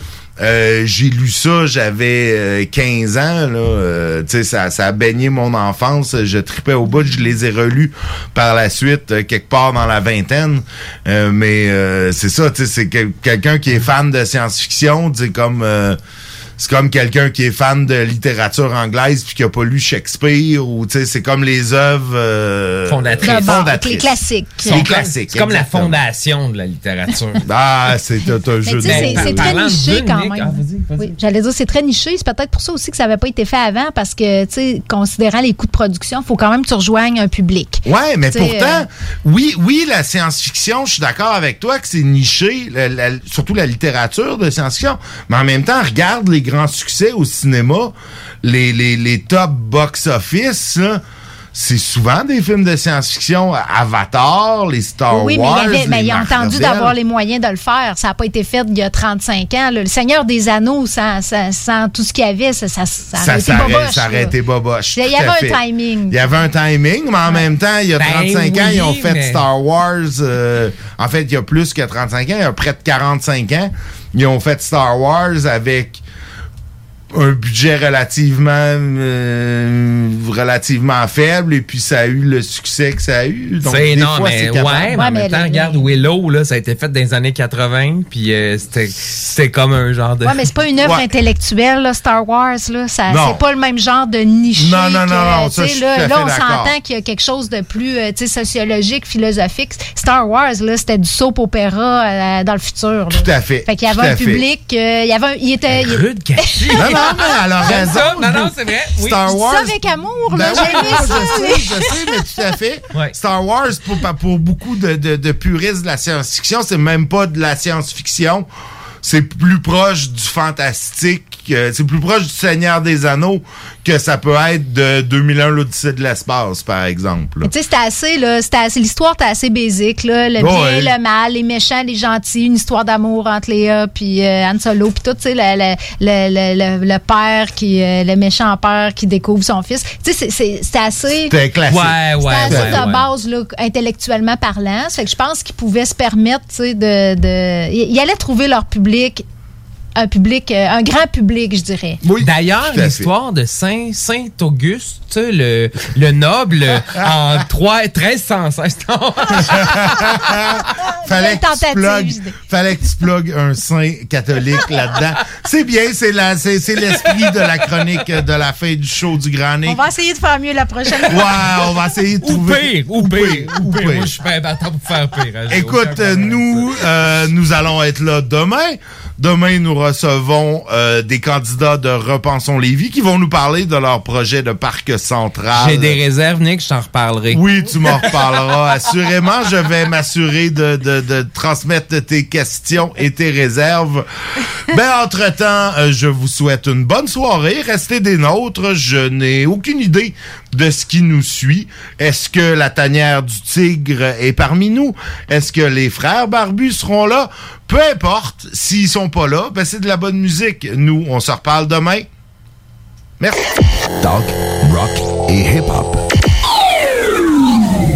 J'ai lu ça, j'avais 15 ans, là. Tu sais, ça a baigné mon enfance. Je tripais au bout, je les ai relus par la suite, quelque part dans la vingtaine. Mais c'est ça, tu sais, c'est quelqu'un qui est fan de science-fiction, tu sais, comme... c'est comme quelqu'un qui est fan de littérature anglaise puis qui a pas lu Shakespeare, ou tu sais, c'est comme les œuvres fondatrices. Les classiques. C'est comme la fondation de la littérature. Ah, c'est un jeu de c'est très niché quand même. Ah, vas-y. Oui, j'allais dire, c'est très niché. C'est peut-être pour ça aussi que ça n'avait pas été fait avant, parce que, tu sais, considérant les coûts de production, il faut quand même que tu rejoignes un public. Ouais, mais pourtant, oui, la science-fiction, je suis d'accord avec toi que c'est niché, surtout la littérature de science-fiction, mais en même temps, regarde les grands succès au cinéma, les top box-office, c'est souvent des films de science-fiction, Avatar, les Star Wars. Oui, mais ils ont entendu d'avoir les moyens de le faire. Ça n'a pas été fait il y a 35 ans. Le Seigneur des Anneaux, sans tout ce qu'il y avait, ça aurait été boboche. Il y avait un timing. Il y avait un timing, mais en même temps, il y a 35 ans, ils ont fait Star Wars. En fait, il y a plus que 35 ans. Il y a près de 45 ans, ils ont fait Star Wars avec un budget relativement faible, et puis ça a eu le succès que ça a eu. Donc, c'est énorme, mais en même temps, regarde Willow, là, ça a été fait dans les années 80, puis c'était comme un genre de... Oui, mais c'est pas une œuvre intellectuelle, là, Star Wars, là, ça, c'est pas le même genre de niché. Non, ça, là, on s'entend qu'il y a quelque chose de plus sociologique, philosophique. Star Wars, là, c'était du soap-opéra dans le futur. Là. Tout à fait. Fait qu'il y avait un public... Rude gâchis. Non, alors raison. Non, c'est vrai. Oui. Star Wars. Ça avec amour, là. Ben oui, je sais, mais tout à fait. Ouais. Star Wars, pour beaucoup de puristes de la science-fiction, c'est même pas de la science-fiction. C'est plus proche du fantastique, c'est plus proche du Seigneur des Anneaux que ça peut être de 2001, l'Odyssée de l'espace, par exemple. Tu sais, l'histoire, c'était assez basique, là. Le bien, le mal, les méchants, les gentils, une histoire d'amour entre Léa puis Han Solo, puis tout, tu sais, le père qui, le méchant père qui découvre son fils. Tu sais, c'était assez... C'était classique. C'était assez de base, là, intellectuellement parlant. Ça fait que je pense qu'ils pouvaient se permettre, tu sais, Ils allaient trouver leur public... un grand public, je dirais. Oui, d'ailleurs, l'histoire de Saint-Auguste, le noble, en 1316. Fallait que tu plugues un saint catholique là-dedans. C'est bien, c'est l'esprit de la chronique de la fin du show du Grand Nez. On va essayer de faire mieux la prochaine fois. Ouais, on va essayer de trouver... Ou pire. Moi, je suis pas important pour faire pire. Écoute, nous allons être là demain. Demain, nous recevons des candidats de Repensons-Lévis qui vont nous parler de leur projet de parc central. J'ai des réserves, Nick, je t'en reparlerai. Oui, tu m'en reparleras assurément. Je vais m'assurer de transmettre tes questions et tes réserves. Entre-temps, je vous souhaite une bonne soirée. Restez des nôtres. Je n'ai aucune idée de ce qui nous suit. Est-ce que la tanière du tigre est parmi nous? Est-ce que les frères barbus seront là? Peu importe, s'ils sont pas là, c'est de la bonne musique. Nous, on se reparle demain. Merci. Talk, rock et hip-hop.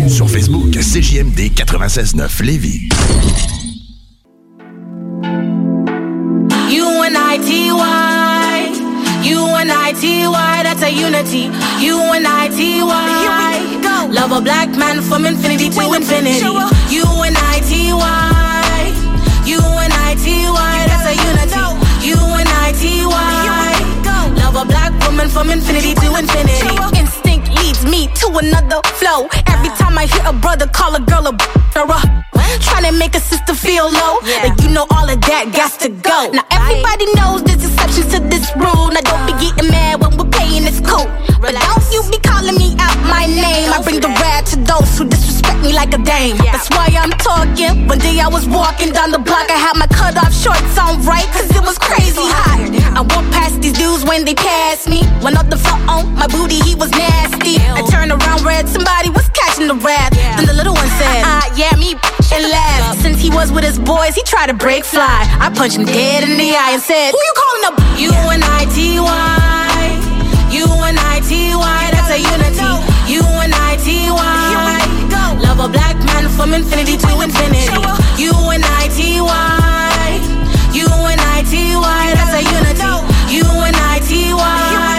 Sur Facebook, CJMD 96.9 Lévis. U-N-I-T-Y, that's a unity. U-N-I-T-Y, go. Love a black man from infinity to infinity. U-N-I-T-Y. U-N-I-T-Y, that's a unity. U-N-I-T-Y, love a black woman from infinity to infinity. Instinct leads me to another flow. Every time I hear a brother call a girl a b****er, trying to make a sister feel low, like you know all of that got to go. Now everybody knows there's exceptions to this rule. Now don't be getting mad when we're paying this coat. But don't you be calling me out my name. I bring the wrath to those who disrespect me like a dame. That's why I'm talking. One day I was walking down the block, I had my cut off shorts on right, cause it was crazy hot. I walked past these dudes when they passed me. Went up the floor on my booty, he was nasty. I turned around, read somebody was catching the wrath. Then the little one said, me and laugh. Since he was with his boys, he tried to break fly. I punched him dead in the eye and said, who you calling up? U-N-I-T-Y, U-N-I-T-Y, that's a unity. U-N-I-T-Y, love a black man from infinity to infinity. U-N-I-T-Y, U-N-I-T-Y, that's a unity. U-N-I-T-Y,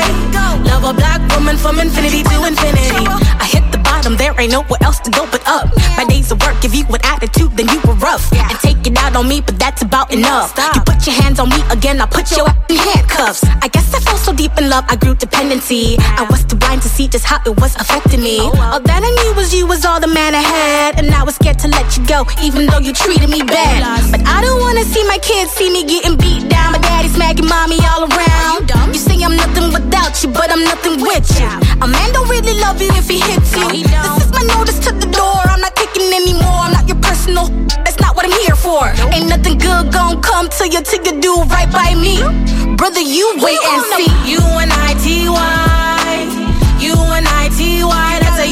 love a black woman from infinity to infinity. I hit the bottom, there ain't nowhere else to go but up. My days of work, if you with attitude, then you were rough. And take it out on me, but that's about enough. You put your hands on me again, I put your ass in handcuffs. I guess I fell so deep in love, I grew dependency. I was too blind to see just how it was affecting me. All that I knew was you was all the man I had, and I was scared to let you go, even though you treated me bad. But I don't wanna see my kids see me getting beat down. My daddy smacking mommy all around. You say I'm nothing without you, but I'm nothing with you. A man don't really love you if he hits you. This is my notice to the door, I'm not kicking anymore. I'm not your personal, that's not what I'm here for. Ain't nothing good gon' come till you do right by me. Brother, you wait and see. U-N-I-T-Y, U-N-I-T-Y, that's a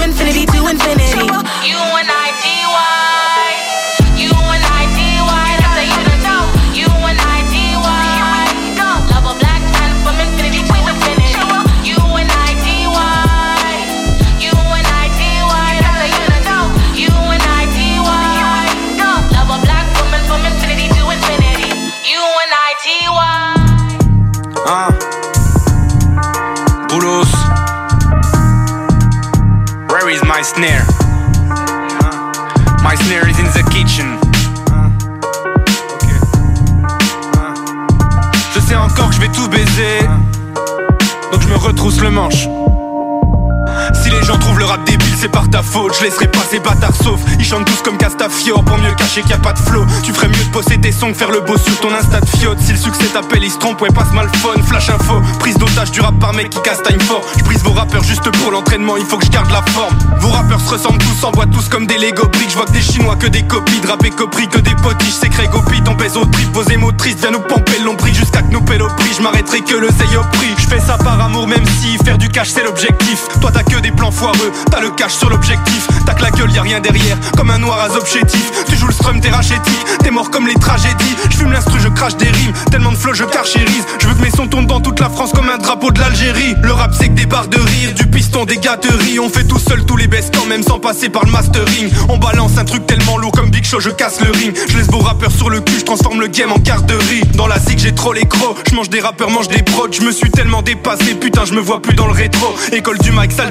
from infinity to infinity. You and I DY. You and I DY. That's how you don't know. You and I DY. Love a black man from infinity to infinity. You and I DY. You and I DY. That's how you don't know. You and I DY. Love a black woman from infinity to infinity. You and I DY. Boulos. Where is my snare? My snare is in the kitchen. Je sais encore que je vais tout baiser, donc je me retrousse le manche. Si les gens trouvent le rap débile, c'est par ta faute. Je laisserai pas ces bâtards sauf. Ils chantent tous comme Castafiore pour mieux cacher qu'il y a pas de flow. Tu ferais mieux de bosser tes sons que faire le beau sur ton Insta de fiotte. Si le succès t'appelle, il se trompe, ouais passe mal phone. Flash info, prise d'otage du rap par mec qui castagne fort. Je brise vos rappeurs juste pour l'entraînement, il faut que je garde la forme. Vos rappeurs se ressemblent tous, s'emboîtent tous comme des Lego bricks. Je vois que des chinois, que des copies, de rap et copri, que des potiches. C'est Craig Opie, t'en pèse aux tripes, vos émotrices. Viens nous pomper l'ombris jusqu'à que nous pèle au prix. Je m'arrêterai que le seille au prix. Je fais ça par amour, même si faire du cash c'est l'objectif. Toi t'as que des plans foireux, t'as le cash sur l'objectif. T'as que la gueule, y'a rien derrière, comme un noir à zob chétif. Tu joues le strum, t'es rachétique, t'es mort comme les tragédies. J'fume l'instru, je crache des rimes, tellement de flow, je carchérise. Je veux que mes sons tournent dans toute la France comme un drapeau de l'Algérie. Le rap, c'est que des barres de rire, du piston, des gâteries. On fait tout seul tous les baisses quand même, sans passer par le mastering. On balance un truc tellement lourd comme Big Show, je casse le ring. Je laisse vos rappeurs sur le cul, je transforme le game en garderie. Dans la zig, j'ai trop les crocs, je mange des rappeurs, mange des prods. Je me suis tellement dépassé, putain, je me vois plus dans le rétro. École du mic, sale.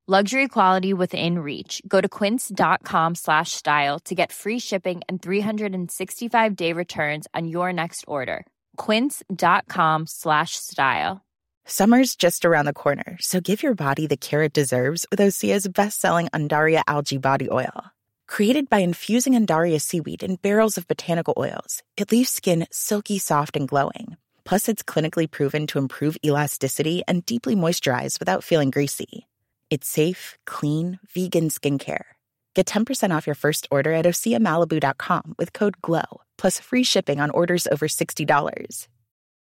Luxury quality within reach. Go to quince.com/style to get free shipping and 365-day returns on your next order. Quince.com/style. Summer's just around the corner, so give your body the care it deserves with Osea's best-selling Undaria Algae Body Oil. Created by infusing Undaria seaweed in barrels of botanical oils, it leaves skin silky, soft, and glowing. Plus, it's clinically proven to improve elasticity and deeply moisturize without feeling greasy. It's safe, clean, vegan skincare. Get 10% off your first order at OseaMalibu.com with code GLOW, plus free shipping on orders over $60.